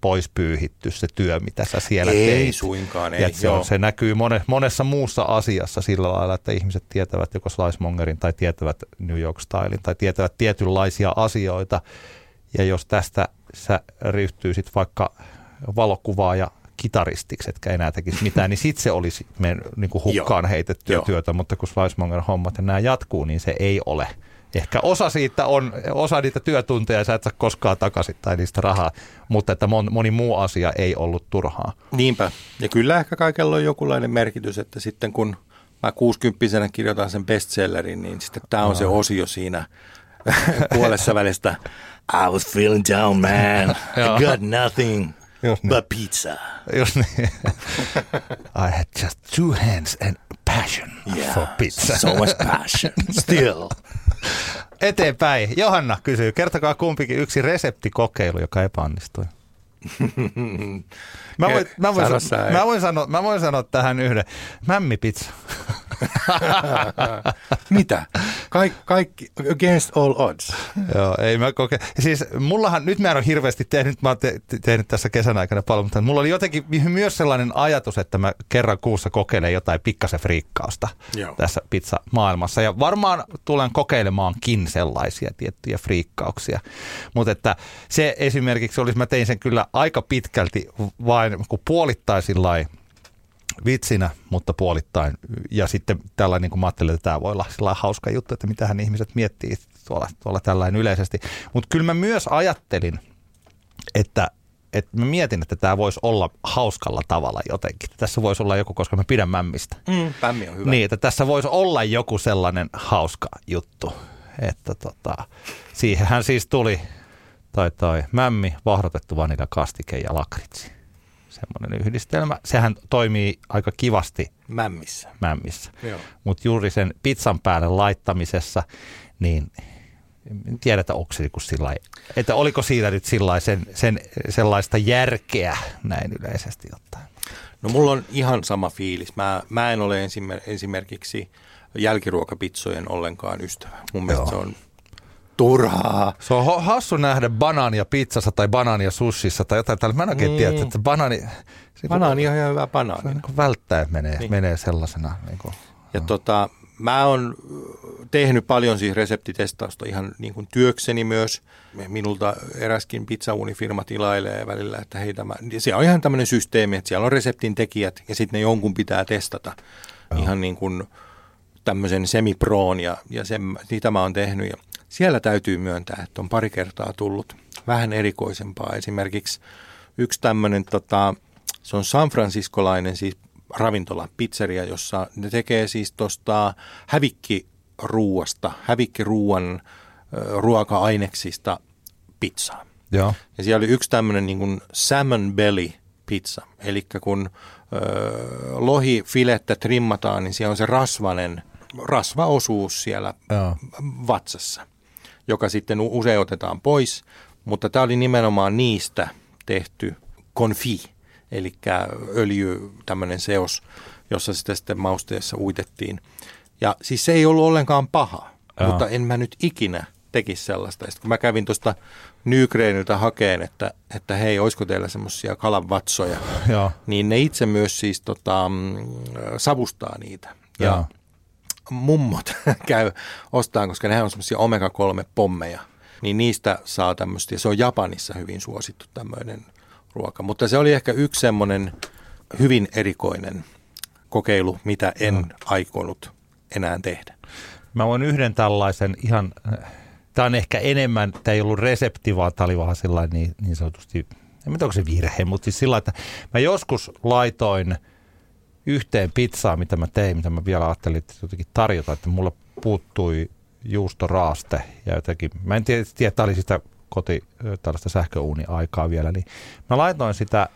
pois pyyhitty se työ, mitä sä siellä ei, teit. Ei suinkaan, ei. Se, on, se näkyy monen, monessa muussa asiassa sillä lailla, että ihmiset tietävät joko Slicemongerin tai tietävät New York Stylein tai tietävät tietynlaisia asioita. Ja jos tästä sä ryhtyy sit vaikka valokuvaa ja kitaristiksi, etkä enää tekisi mitään, niin sitten se olisi niin kuin hukkaan heitettyä työtä, mutta kun Slicemonger hommat ja nämä jatkuu, niin se ei ole. Ehkä osa siitä on, osa niitä työtunteja sä et saa koskaan takaisin tai niistä rahaa, mutta että moni muu asia ei ollut turhaa. Niinpä. Ja kyllä ehkä kaikella on jokinlainen merkitys, että sitten kun mä kuusikymppisenä kirjoitan sen bestsellerin, niin sitten tää on no. se osio siinä puolessa välistä. I was feeling down, man. I got nothing but pizza. Just niin. I had just two hands and passion yeah, for pizza. So much passion still. Eteenpäin. Johanna kysyy, kertokaa kumpikin yksi reseptikokeilu, joka epäonnistui. Mä voin, mä voin, sano, sano, mä voin, sanoa, mä voin sanoa tähän yhden. Mämmipizza. Mitä? Kaik, kaikki, against all odds. Joo, ei mä koke. Siis mullahan, nyt mä en ole hirveästi tehnyt, mä oon te, te, tehnyt tässä kesän aikana paljon, mutta mulla oli jotenkin myös sellainen ajatus, että mä kerran kuussa kokeilen jotain pikkasen friikkausta Joo. tässä pizzamaailmassa. Ja varmaan tulen kokeilemaankin sellaisia tiettyjä friikkauksia. Mutta että se esimerkiksi olisi, mä tein sen kyllä aika pitkälti vain puolittain sillain vitsinä, mutta puolittain. Ja sitten tällainen, kun mä ajattelin, että tämä voi olla sellainen hauska juttu, että mitähän ihmiset miettii tuolla, tuolla tällainen yleisesti. Mutta kyllä mä myös ajattelin, että, että mä mietin, että tämä voisi olla hauskalla tavalla jotenkin. Tässä voisi olla joku, koska mä pidän mämmistä. Mm, mämmi on hyvä. Niin, että tässä voisi olla joku sellainen hauska juttu. Että tota, siihenhän siis tuli tai tai mämmi, vahdotettu vaniljakastike ja lakritsi. Semmoinen yhdistelmä. Sehän toimii aika kivasti mämmissä, mämmissä. Mutta juuri sen pizzan päälle laittamisessa, niin en tiedetä, onko se sillai, että oliko siitä nyt sen, sen, sellaista järkeä näin yleisesti ottaen. No mulla on ihan sama fiilis. Mä, mä en ole esimerkiksi jälkiruokapitsojen ollenkaan ystävä. Mun mielestä se on turhaa. Se on hassu nähdä banaania pizzassa tai banaania sushissa tai jotain tällä. Mä en oikein mm. tiedä, että banaani... Se banaani on ihan hyvä banaani. Se on niin kuin välttäen menee, niin. menee sellaisena. Niin kuin, ja no. tota, mä oon tehnyt paljon siis reseptitestausta ihan niin kuin työkseni myös. Minulta eräskin pizzaunifirma tilailee välillä, että hei tämä... Se on ihan tämmöinen systeemi, että siellä on reseptin tekijät ja sitten ne jonkun pitää testata. Oh. Ihan niin kuin tämmöisen semiproon ja, ja sen, niitä mä oon tehnyt ja... Siellä täytyy myöntää, että on pari kertaa tullut vähän erikoisempaa. Esimerkiksi yksi tämmöinen, tota, se on San Franciscolainen siis ravintola, pizzeria, jossa ne tekee siis tuosta hävikkiruuasta, hävikkiruuan ruoka-aineksista pizzaa. Ja, ja siellä oli yksi tämmöinen niin kuin salmon belly pizza, eli kun ö, lohifilettä trimmataan, niin siellä on se rasvainen rasvaosuus siellä ja. vatsassa, joka sitten usein otetaan pois, mutta tämä oli nimenomaan niistä tehty confit, eli öljy, tämmöinen seos, jossa sitä sitten mausteessa uitettiin. Ja siis se ei ollut ollenkaan paha, ja. mutta en mä nyt ikinä tekisi sellaista. Sitten kun mä kävin tuosta Nygreeniltä hakeen, että, että hei, olisiko teillä semmoisia kalanvatsoja, ja. niin ne itse myös siis tota, savustaa niitä. Ja, ja. mummot käy ostaan, koska nehän on semmoisia omega kolme pommeja, niin niistä saa tämmöistä, ja se on Japanissa hyvin suosittu tämmöinen ruoka. Mutta se oli ehkä yksi semmoinen hyvin erikoinen kokeilu, mitä en aikonut enää tehdä. Mä voin yhden tällaisen ihan Tämä on ehkä enemmän, tämä ei ollut resepti, vaan tämä oli vähän sillä niin, niin sanotusti, en tiedä onko se virhe, mutta siis sillä että mä joskus laitoin yhteen pizzaa, mitä mä tein, mitä mä vielä ajattelin, että jotenkin tarjota, että mulla puuttui juustoraaste ja jotenkin, mä en tiedä, että tämä oli sitä koti, tällaista sähköuuniaikaa vielä, niin mä laitoin sitä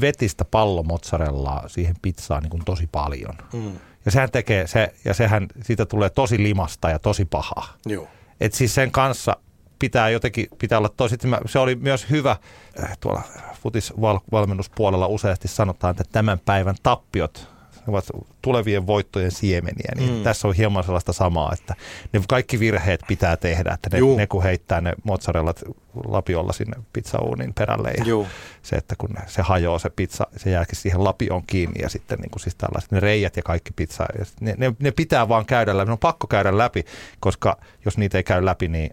vetistä pallomozzarellaa siihen pizzaan niin kuin tosi paljon. Mm. Ja sehän tekee, se, ja sehän siitä tulee tosi limasta ja tosi pahaa. Joo. Et siis sen kanssa pitää jotenkin, pitää olla tosi, se oli myös hyvä, tuolla futisvalmennuspuolella useasti sanotaan, että tämän päivän tappiot ovat tulevien voittojen siemeniä, niin mm. tässä on hieman sellaista samaa, että ne kaikki virheet pitää tehdä, että ne, ne kun heittää ne mozzarellat lapiolla sinne pizzauunin perälle ja Juu. se, että kun se hajoaa se pizza, se jääkin siihen lapioon kiinni ja sitten niin kuin siis tällaiset ne reijät ja kaikki pizza, ja ne, ne, ne pitää vaan käydä läpi, ne on pakko käydä läpi, koska jos niitä ei käy läpi, niin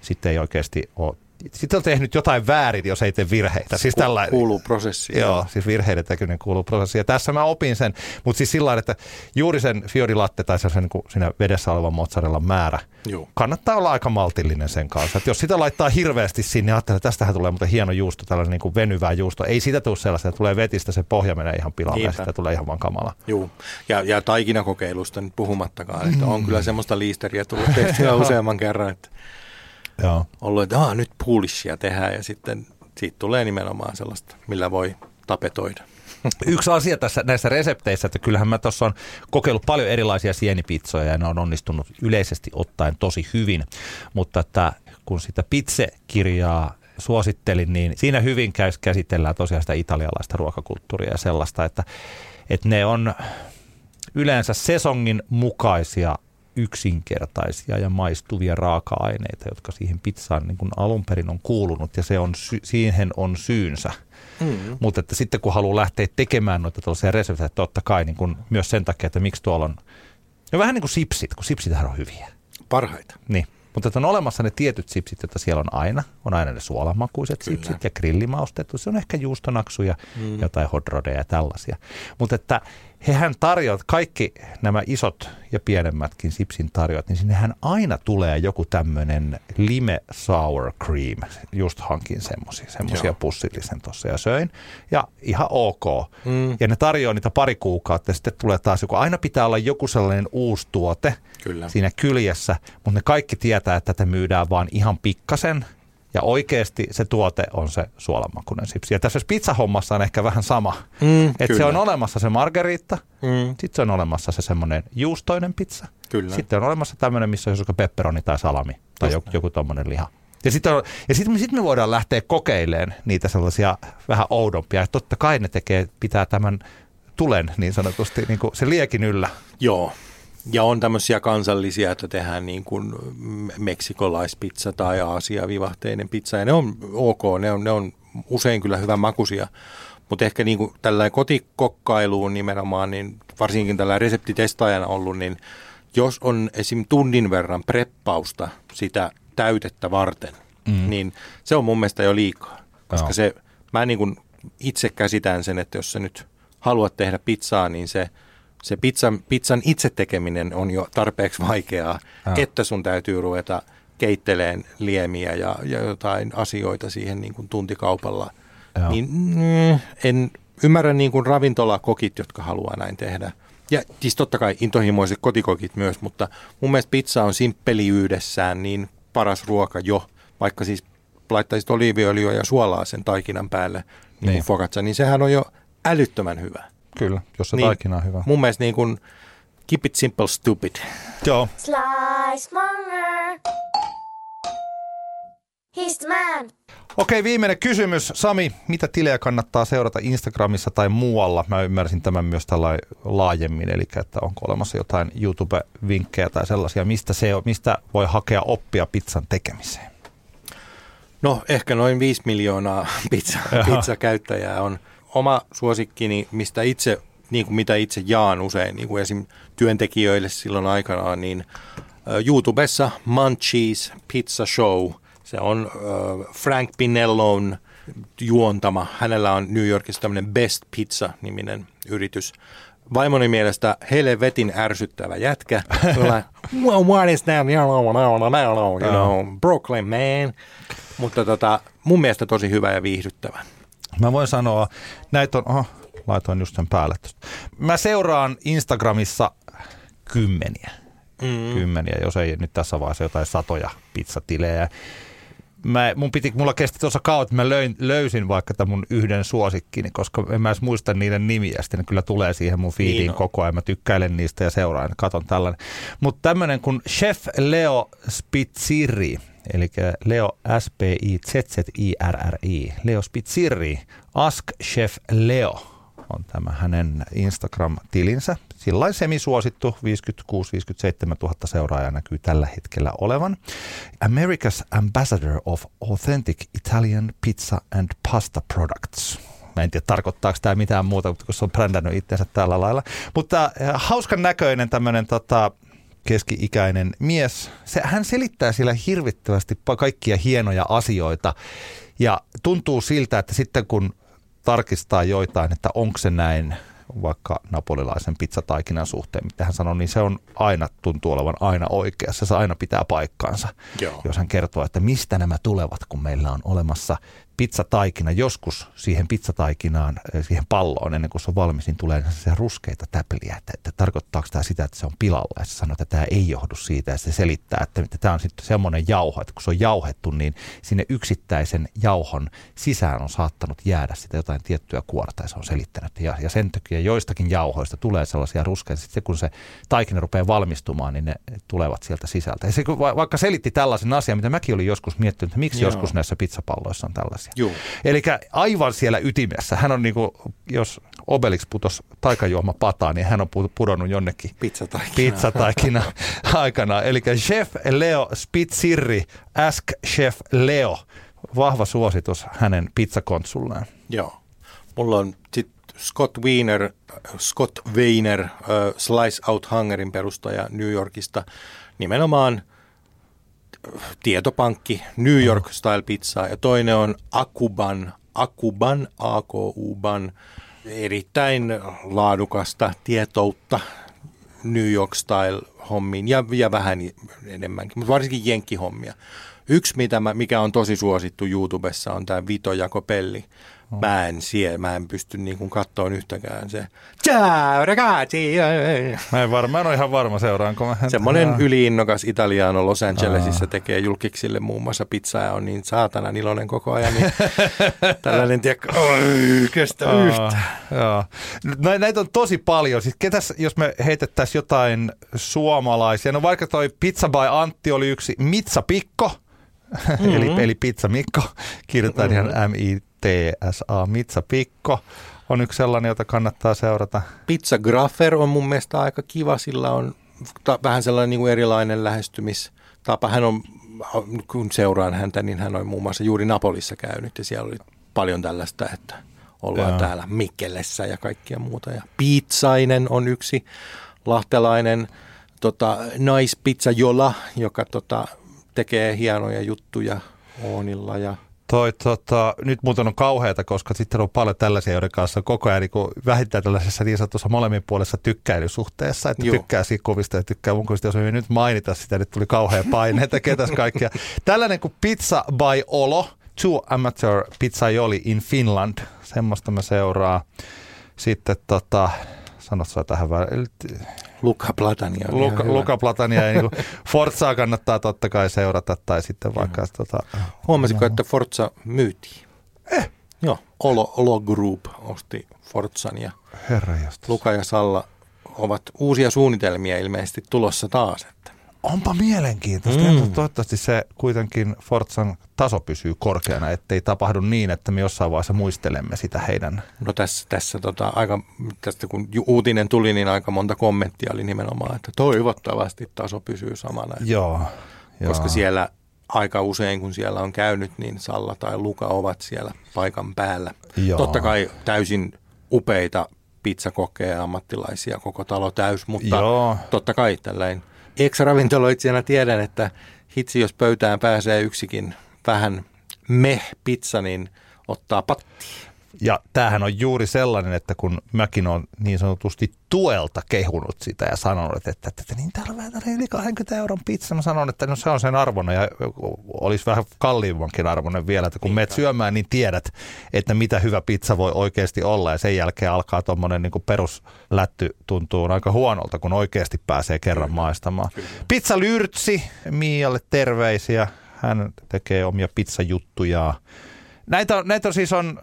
sitten ei oikeasti ole. Sitten on tehnyt jotain väärin, jos ei tee virheitä. Siis tällainen, kuuluu prosessiin. Joo, siis virheiden tekeminen kuuluu prosessiin. Ja tässä mä opin sen, mutta siis sillä että juuri sen fiori latte tai sen niin siinä vedessä olevan mozzarellan määrä Joo. kannattaa olla aika maltillinen sen kanssa. Että jos sitä laittaa hirveästi sinne, niin ajattelee, että tästähän tulee muuten hieno juusto, tällainen niin kuin venyvää juusto. Ei siitä tule sellaista, tulee vetistä, se pohja menee ihan pilalle ja sitä tulee ihan vaan kamala. Joo, ja, ja taikinakokeilusta nyt puhumattakaan. Että on kyllä semmoista liisteriä tullut tehtyä useamman kerran, että... Joo. Ollut, että aah, nyt poolishia tehdään ja sitten siitä tulee nimenomaan sellaista, millä voi tapetoida. Yksi asia tässä näissä resepteissä, että kyllähän mä tuossa on kokeillut paljon erilaisia sienipizzoja ja ne on onnistunut yleisesti ottaen tosi hyvin, mutta että kun sitä pizzakirjaa suosittelin, niin siinä hyvin käsitellään tosiaan sitä italialaista ruokakulttuuria ja sellaista, että, että ne on yleensä sesongin mukaisia yksinkertaisia ja maistuvia raaka-aineita, jotka siihen pizzaan niin kuin alun perin on kuulunut ja se on sy- siihen on syynsä. Mm. Mutta että sitten kun haluaa lähteä tekemään noita tuollaisia reseptejä, totta kai niin kuin myös sen takia, että miksi tuolla on... No vähän niin kuin sipsit, kun sipsitähän on hyviä. Parhaita. Niin, mutta on olemassa ne tietyt sipsit, joita siellä on aina. On aina ne suolamakuiset Kyllä. sipsit ja grillimaustettu. Se on ehkä juustonaksuja, mm. jotain hotrodeja ja tällaisia. Mutta että... Hehän tarjoavat, kaikki nämä isot ja pienemmätkin sipsin tarjoat, niin sinnehän aina tulee joku tämmöinen lime sour cream. Just hankin semmosia, semmosia pussillisen tuossa ja söin. Ja ihan ok. Mm. Ja ne tarjoaa niitä pari kuukautta ja sitten tulee taas joku. Aina pitää olla joku sellainen uusi tuote Kyllä. siinä kyljessä, mutta ne kaikki tietää, että tätä myydään vaan ihan pikkasen. Ja oikeasti se tuote on se suolamakuinen sipsi. Ja tässä pizzahommassa on ehkä vähän sama. Mm, että se on olemassa se margaritta, mm. sitten se on olemassa se semmoinen juustoinen pizza. Kyllä. Sitten on olemassa tämmöinen, missä on joku pepperoni tai salami tai joku, joku tommoinen liha. Ja sitten sit, sit me voidaan lähteä kokeilemaan niitä sellaisia vähän oudompia. Ja totta kai ne tekee, pitää tämän tulen niin sanotusti niin kuin se liekin yllä. Joo. Ja on tämmöisiä kansallisia, että tehdään niin kuin meksikolaispizza tai aasiavivahteinen pizza. Ja ne on ok, ne on, ne on usein kyllä hyvän makuisia. Mutta ehkä niin kuin tällainen kotikokkailuun nimenomaan, niin varsinkin tällainen reseptitestaajana ollut, niin jos on esim. Tunnin verran preppausta sitä täytettä varten, mm. niin se on mun mielestä jo liikaa. Koska no. se, mä niin kuin itse käsitän sen, että jos sä nyt haluat tehdä pizzaa, niin se... Se pizzan, pizzan itse tekeminen on jo tarpeeksi vaikeaa, ah. että sun täytyy ruveta keitteleen liemiä ja, ja jotain asioita siihen niin kuin tuntikaupalla. Ah. Niin, mm, en ymmärrä niin kuin ravintolakokit, jotka haluaa näin tehdä. Ja siis totta kai intohimoiset kotikokit myös, mutta mun mielestä pizza on simppeliydessään niin paras ruoka jo. Vaikka siis laittaisit oliiviöljyä ja suolaa sen taikinan päälle, niin kuin focaccia, niin sehän on jo älyttömän hyvä. Kyllä, jos se niin, taikina on hyvä. Mun mielestä niin kuin keep it simple stupid. Joo. Slicemonger. He's the man. Okei, viimeinen kysymys. Sami, mitä tilejä kannattaa seurata Instagramissa tai muualla? Mä ymmärsin tämän myös tällä laajemmin, eli että onko olemassa jotain YouTube-vinkkejä tai sellaisia, mistä, se, mistä voi hakea oppia pizzan tekemiseen? No, ehkä noin viisi miljoonaa pizza, pizzakäyttäjää on. Oma suosikkini, mistä itse, niin kuin mitä itse jaan usein, niin kuin esim. Työntekijöille silloin aikanaan, niin YouTubessa Munchies Pizza Show. Se on Frank Pinellon juontama. Hänellä on New Yorkissa tämmöinen Best Pizza-niminen yritys. Vaimoni mielestä helvetin ärsyttävä jätkä. Like, well, what is that? You know, Brooklyn, man. Mutta tota, mun mielestä tosi hyvä ja viihdyttävä. Mä voin sanoa, näitä on... Oho, laitoin just sen päälle. Mä seuraan Instagramissa kymmeniä. Mm. Kymmeniä, jos ei nyt tässä vaiheessa jotain satoja pizzatilejä. Mä, mun piti, mulla kesti tuossa kauan, että mä löin, löysin vaikka tämän mun yhden suosikkini, koska en mä edes muista niiden nimiä. Sitten ne kyllä tulee siihen mun feediin niin koko ajan. Mä tykkäilen niistä ja seuraan ja katon tällainen. Mutta tämmöinen kuin Chef Leo Spizzirri, eli Leo S P I Z Z I R R I, Leo Spizzirri, Ask Chef Leo on tämä hänen Instagram-tilinsä. Sillain semisuosittu, viisikymmentäkuusi viisikymmentäseitsemän tuhatta seuraajaa näkyy tällä hetkellä olevan. America's Ambassador of Authentic Italian Pizza and Pasta Products. Mä en tiedä, tarkoittaako tämä mitään muuta, kun se on brändännyt itsensä tällä lailla. Mutta hauskan näköinen tämmöinen tota, keski-ikäinen mies. Se, hän selittää siellä hirvittävästi kaikkia hienoja asioita. Ja tuntuu siltä, että sitten kun tarkistaa joitain, että onko se näin vaikka napolilaisen pizzataikinan suhteen, mitä hän sanoi, niin se on aina, tuntuu olevan aina oikeassa. Se aina pitää paikkaansa. Joo. Jos hän kertoo, että mistä nämä tulevat, kun meillä on olemassa pizzataikina. Joskus siihen pizzataikinaan, siihen palloon, ennen kuin se on valmis, niin tulee ruskeita täpeliä. Että, että tarkoittaako tämä sitä, että se on pilalla? Ja se sanoo, että tämä ei johdu siitä. Ja se selittää, että, että tämä on sitten semmoinen jauho, että kun se on jauhettu, niin sinne yksittäisen jauhon sisään on saattanut jäädä sitä jotain tiettyä kuorta. Ja se on selittänyt. Ja, ja sen takia joistakin jauhoista tulee sellaisia ruskeita. Sitten kun se taikina rupeaa valmistumaan, niin ne tulevat sieltä sisältä. Ja se va- vaikka selitti tällaisen asian, mitä mäkin olin joskus miettinyt, että miksi Joo. joskus näissä pizzapalloissa on tällaisia. Eli aivan siellä ytimessä. Hän on niin kuin, jos Obelix putosi taikajuoma pataan, niin hän on pudonnut jonnekin pizzataikina aikana. Eli Chef Leo Spizzirri, Ask Chef Leo. Vahva suositus hänen pizzakontsulleen. Joo. Mulla on sit Scott Weiner, Scott Weiner, äh, Slice Out Hungerin perustaja New Yorkista, nimenomaan tietopankki, New York Style pizzaa, ja toinen on Akuban, Akuban, A K U B A N, erittäin laadukasta tietoutta New York Style hommiin ja, ja vähän enemmänkin, mutta varsinkin jenkkihommia. Yksi, mitä mä, mikä on tosi suosittu YouTubessa, on tämä Vitojako-pelli. Mä en sie, mä en pysty niin kuin kattoon yhtäkään se. Mä en, varma, mä en ole ihan varma, seuraanko mä. Semmoinen yliinnokas italiano Los Angelesissa tekee julkiksille muun muassa pizzaa ja on niin saatanan iloinen koko ajan. Niin tällainen tiedä, oi, kestä yhtään. No, näitä on tosi paljon. Siis ketäs, jos me heitettäisiin jotain suomalaisia. No vaikka toi Pizza by Antti oli yksi. Mitsa Pikko, mm-hmm. eli, eli Pizza Mikko, kirjoitetaan mm-hmm. ihan M I T. T S A, Mitsa Pikko on yksi sellainen, jota kannattaa seurata. Pizza Graffer on mun mielestä aika kiva, sillä on ta- vähän sellainen niin kuin erilainen lähestymistapa. Hän on, kun seuraan häntä, niin hän on muun muassa juuri Napolissa käynyt ja siellä oli paljon tällaista, että ollaan Joo. täällä Mikkelessä ja kaikkia muuta. Ja Piitsainen on yksi lahtelainen tota, naispizza Jola, joka tota, tekee hienoja juttuja Oonilla ja Toi, tota, nyt muuten on kauheata, koska sitten on paljon tällaisia, joiden kanssa koko ajan niin vähintään tällaisessa niin sanotussa molemmin puolessa tykkäilysuhteessa, että Joo. tykkää sikovista ja tykkää mun kuvista. Jos me nyt mainita sitä, nyt tuli kauhea paineita, ketäs kaikkia. Tällainen kuin Pizza by Olo, Two Amateur Pizzaioli in Finland, semmoista mä seuraa. Sitten tota, sanot sä tähän väliin. Luca Platania. Luca, Luca Platania ja niin Forzaa kannattaa totta kai seurata tai sitten vaikka... Tota, huomasitko, että Forza myytiin? Eh. Joo. Olo, Olo Group osti Forzan ja Luca ja Salla ovat uusia suunnitelmia ilmeisesti tulossa taas. Että. Onpa mielenkiintoista. Mm. Toivottavasti se kuitenkin Forzan taso pysyy korkeana, ettei tapahdu niin, että me jossain vaiheessa muistelemme sitä heidän. No tässä, tässä tota, aika, tästä kun uutinen tuli, niin aika monta kommenttia oli nimenomaan, että toivottavasti taso pysyy samana. Joo, koska joo. siellä aika usein, kun siellä on käynyt, niin Salla tai Luca ovat siellä paikan päällä. Joo. Totta kai täysin upeita pizzakokkeja ja ammattilaisia, koko talo täys, mutta joo. totta kai tällainen. Ex-ravintoloitsijana tiedän, että hitsi, jos pöytään pääsee yksikin vähän meh-pizza, niin ottaa patti. Ja tämähän on juuri sellainen, että kun mäkin olen niin sanotusti tuelta kehunut sitä ja sanonut, että, että niin täällä on vähän yli kaksikymmentä euron pizza. Mä sanon, että no se on sen arvoinen ja olisi vähän kalliimmankin arvoinen vielä, että kun meet syömään, niin tiedät, että mitä hyvä pizza voi oikeasti olla. Ja sen jälkeen alkaa tuommoinen niin kuin peruslätty tuntuu aika huonolta, kun oikeasti pääsee kerran maistamaan. Pizza Lyrtsi, Mialle terveisiä. Hän tekee omia pizzajuttuja. Näitä, näitä siis on,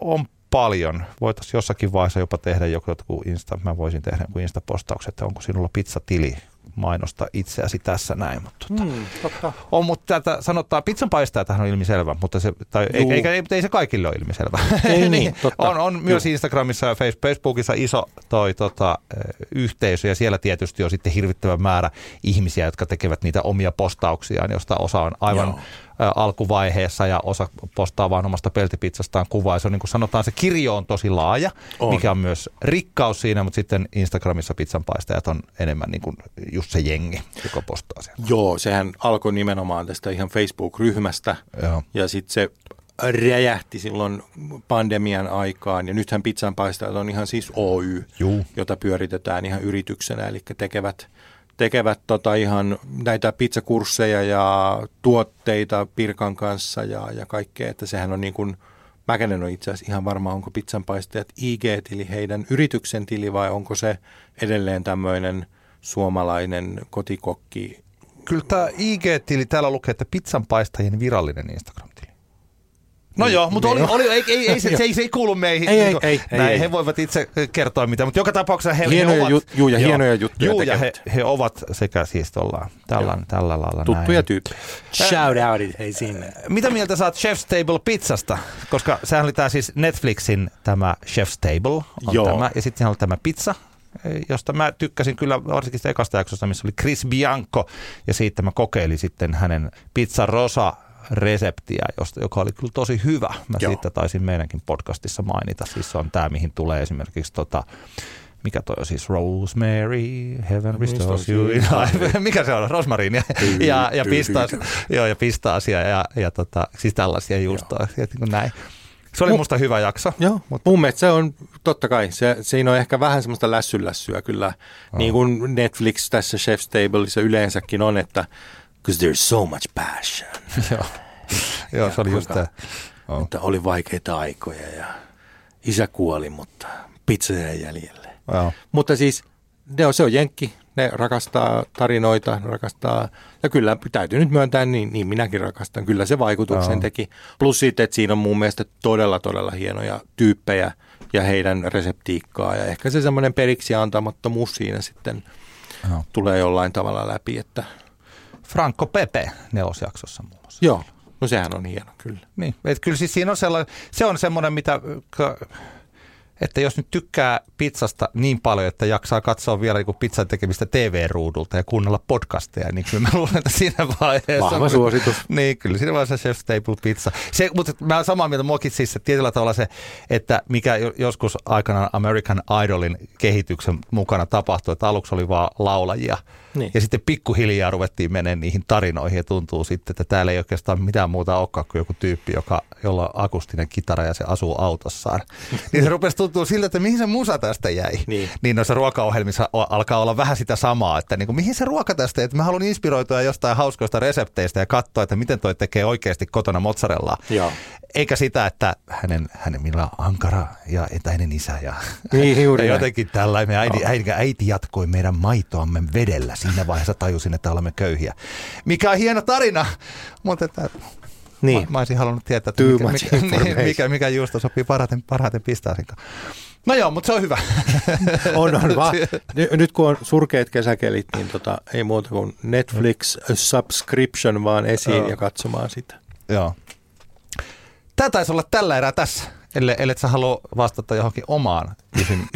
on paljon. Voitaisiin jossakin vaiheessa jopa tehdä joku Insta, mä voisin tehdä joku Insta-postauksen, että onko sinulla pizzatili, mainosta itseäsi tässä näin. Mutta tuota, mm, totta. On, mutta tätä sanotaan, pizzanpaistajathan on ilmiselvä, mutta se, tai, eikä, eikä, ei, ei se kaikille ole ilmiselvä. Ei, niin, on, on myös Juu. Instagramissa ja Facebookissa iso toi, tota, yhteisö, ja siellä tietysti on sitten hirvittävä määrä ihmisiä, jotka tekevät niitä omia postauksiaan, josta osa on aivan... Joo. alkuvaiheessa ja osa postaa vaan omasta peltipizzastaan kuvaa. Se on niin kuin sanotaan, se kirjo on tosi laaja, on. Mikä on myös rikkaus siinä, mutta sitten Instagramissa pitsanpaistajat on enemmän niin kuin just se jengi, joka postaa siellä. Joo, sehän alkoi nimenomaan tästä ihan Facebook-ryhmästä. Joo. Ja sitten se räjähti silloin pandemian aikaan ja nythän pitsanpaistajat on ihan siis Oy, Juu. jota pyöritetään ihan yrityksenä, eli tekevät tekevät tota ihan näitä pizzakursseja ja tuotteita Pirkan kanssa ja, ja kaikkea, että sehän on niin kuin, mäkään en ole itse asiassa ihan varma, onko pitsanpaistajat I G-tili heidän yrityksen tili vai onko se edelleen tämmöinen suomalainen kotikokki? Kyllä tämä I G-tili, täällä lukee, että pitsanpaistajien virallinen Instagram-tili. No joo, mutta oli, oli, ei, ei, ei, se, se, ei, se ei kuulu meihin. Ei, ei, ei, Näin, ei, he ei. voivat itse kertoa mitä, mutta joka tapauksessa he, hienoja he ovat. Jut, juu, ja joo, hienoja juttuja juu, ja he, he ovat sekä siis ollaan, tällä, tällä lailla tuttuja tyyppejä. Shout outit, hei sinne. Mitä mieltä saat Chef's Table pizzasta? Koska sehän oli tämä siis Netflixin tämä Chef's Table, on joo. tämä, ja sitten oli tämä pizza, josta mä tykkäsin kyllä varsinkin sitä ekasta jaksosta, missä oli Chris Bianco, ja siitä mä kokeilin sitten hänen Pizza Rosa reseptiä, josta, joka oli kyllä tosi hyvä. Mä Joo. siitä taisin meidänkin podcastissa mainita. Siis on tämä, mihin tulee esimerkiksi tota, mikä toi on siis Rosemary, Heaven Restores You in Life. Mikä se on? Rosmariinia ja, ja pistaas, joo, ja pistaasia ja, ja tota, siis tällaisia juustoja. Näin. Se oli musta hyvä jakso. Joo, mutta mun mielestä se on, totta kai, se, siinä on ehkä vähän semmoista lässylässyä kyllä. Oh. Niin kuin Netflix tässä Chef's Tableissa yleensäkin on, että because there's so much passion. Joo, Joo se oli just tämä. Oh. Että oli vaikeita aikoja ja isä kuoli, mutta pizza jäi jäljelle. Oh. Mutta siis ne on, se on jenkki. Ne rakastaa tarinoita, ne rakastaa. Ja kyllä täytyy nyt myöntää, niin, niin minäkin rakastan. Kyllä se vaikutuksen oh. teki. Plus sitten, että siinä on mun mielestä todella, todella hienoja tyyppejä ja heidän reseptiikkaa. Ja ehkä se semmoinen periksi antamattomuus siinä sitten oh. tulee jollain tavalla läpi, että... Franco Pepe nelosjaksossa muun muassa. Joo, no sehän on hieno, kyllä. Niin, että kyllä siis siinä on sellainen, se on semmoinen, mitä, että jos nyt tykkää pizzasta niin paljon, että jaksaa katsoa vielä niin pizzan tekemistä T V-ruudulta ja kuunnella podcasteja, niin kyllä mä luulen, että siinä vaiheessa... Vahva suositus. Niin, kyllä siinä vaiheessa Chef's Table pizza. Se, mutta mä olen samaa mieltä, muakin siis tietyllä tavalla se, että mikä joskus aikanaan American Idolin kehityksen mukana tapahtui, että aluksi oli vaan laulajia. Niin. Ja sitten pikkuhiljaa ruvettiin menemään niihin tarinoihin ja tuntuu sitten, että täällä ei oikeastaan mitään muuta olekaan kuin joku tyyppi, joka, jolla on akustinen kitara ja se asuu autossaan. Niin se rupesi tuntua siltä, että mihin se musa tästä jäi. Niin, niin noissa ruokaohjelmissa alkaa olla vähän sitä samaa, että niin kuin, mihin se ruoka tästä, että mä haluan inspiroitua jostain hauskoista resepteistä ja katsoa, että miten toi tekee oikeasti kotona mozzarellaa. Joo. Eikä sitä, että hänen, hänen millä on ankara ja etäinen isä ja, niin, juuri ja jotenkin tällainen. Äiti, äiti, äiti jatkoi meidän maitoamme vedellä. Siinä vaiheessa tajusin, että olemme köyhiä. Mikä on hieno tarina, mutta että, niin. mä, mä olisin halunnut tietää, että mikä, mikä, mikä, mikä juusto sopii parhaiten, parhaiten pistaasinkaan. No joo, mutta se on hyvä. On, on vaan. Nyt kun on surkeat kesäkelit, niin tota, ei muuta kuin Netflix subscription vaan esiin joo. ja katsomaan sitä. Joo. Tämä taisi olla tällä erää tässä, ellei, ellei sä halua vastata johonkin omaan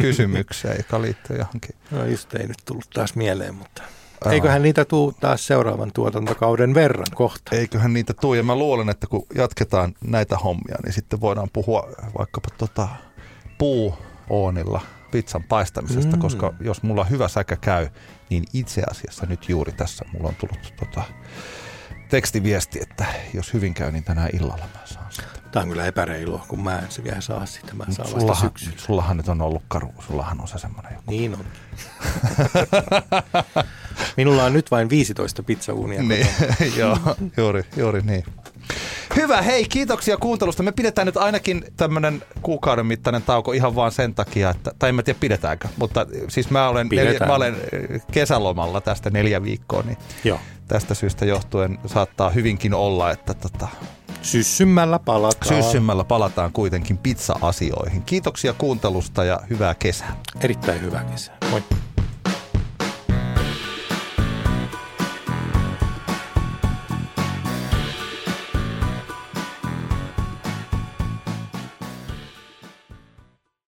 kysymykseen, joka liittyy johonkin. No just ei nyt tullut taas mieleen, mutta Aa. eiköhän niitä tule taas seuraavan tuotantokauden verran kohta. Eiköhän niitä tule, ja mä luulen, että kun jatketaan näitä hommia, niin sitten voidaan puhua vaikkapa tota puu-oonilla pizzan paistamisesta, mm. koska jos mulla hyvä säkä käy, niin itse asiassa nyt juuri tässä mulla on tullut tota... tekstiviesti, että jos hyvin käy, niin tänään illalla mä saan sitä. Tämä on kyllä epäreilua, kun mä en se vielä saa sitä. Mä saan sullahan, vasta syksyllä. Sullahan nyt on ollut karu, sullahan on se semmoinen joku. Niin on. Minulla on nyt vain viisitoista pizzauunia. Niin, joo, juuri, juuri niin. Hyvä, hei, kiitoksia kuuntelusta. Me pidetään nyt ainakin tämmöinen kuukauden mittainen tauko ihan vaan sen takia, että, tai en mä tiedä pidetäänkö, mutta siis mä olen, neljä, mä olen kesälomalla tästä neljä viikkoa, niin joo. Tästä syystä johtuen saattaa hyvinkin olla, että tota, syssymällä palataan. Syssymällä palataan kuitenkin pizza-asioihin. Kiitoksia kuuntelusta ja hyvää kesää. Erittäin hyvää kesää. Moi.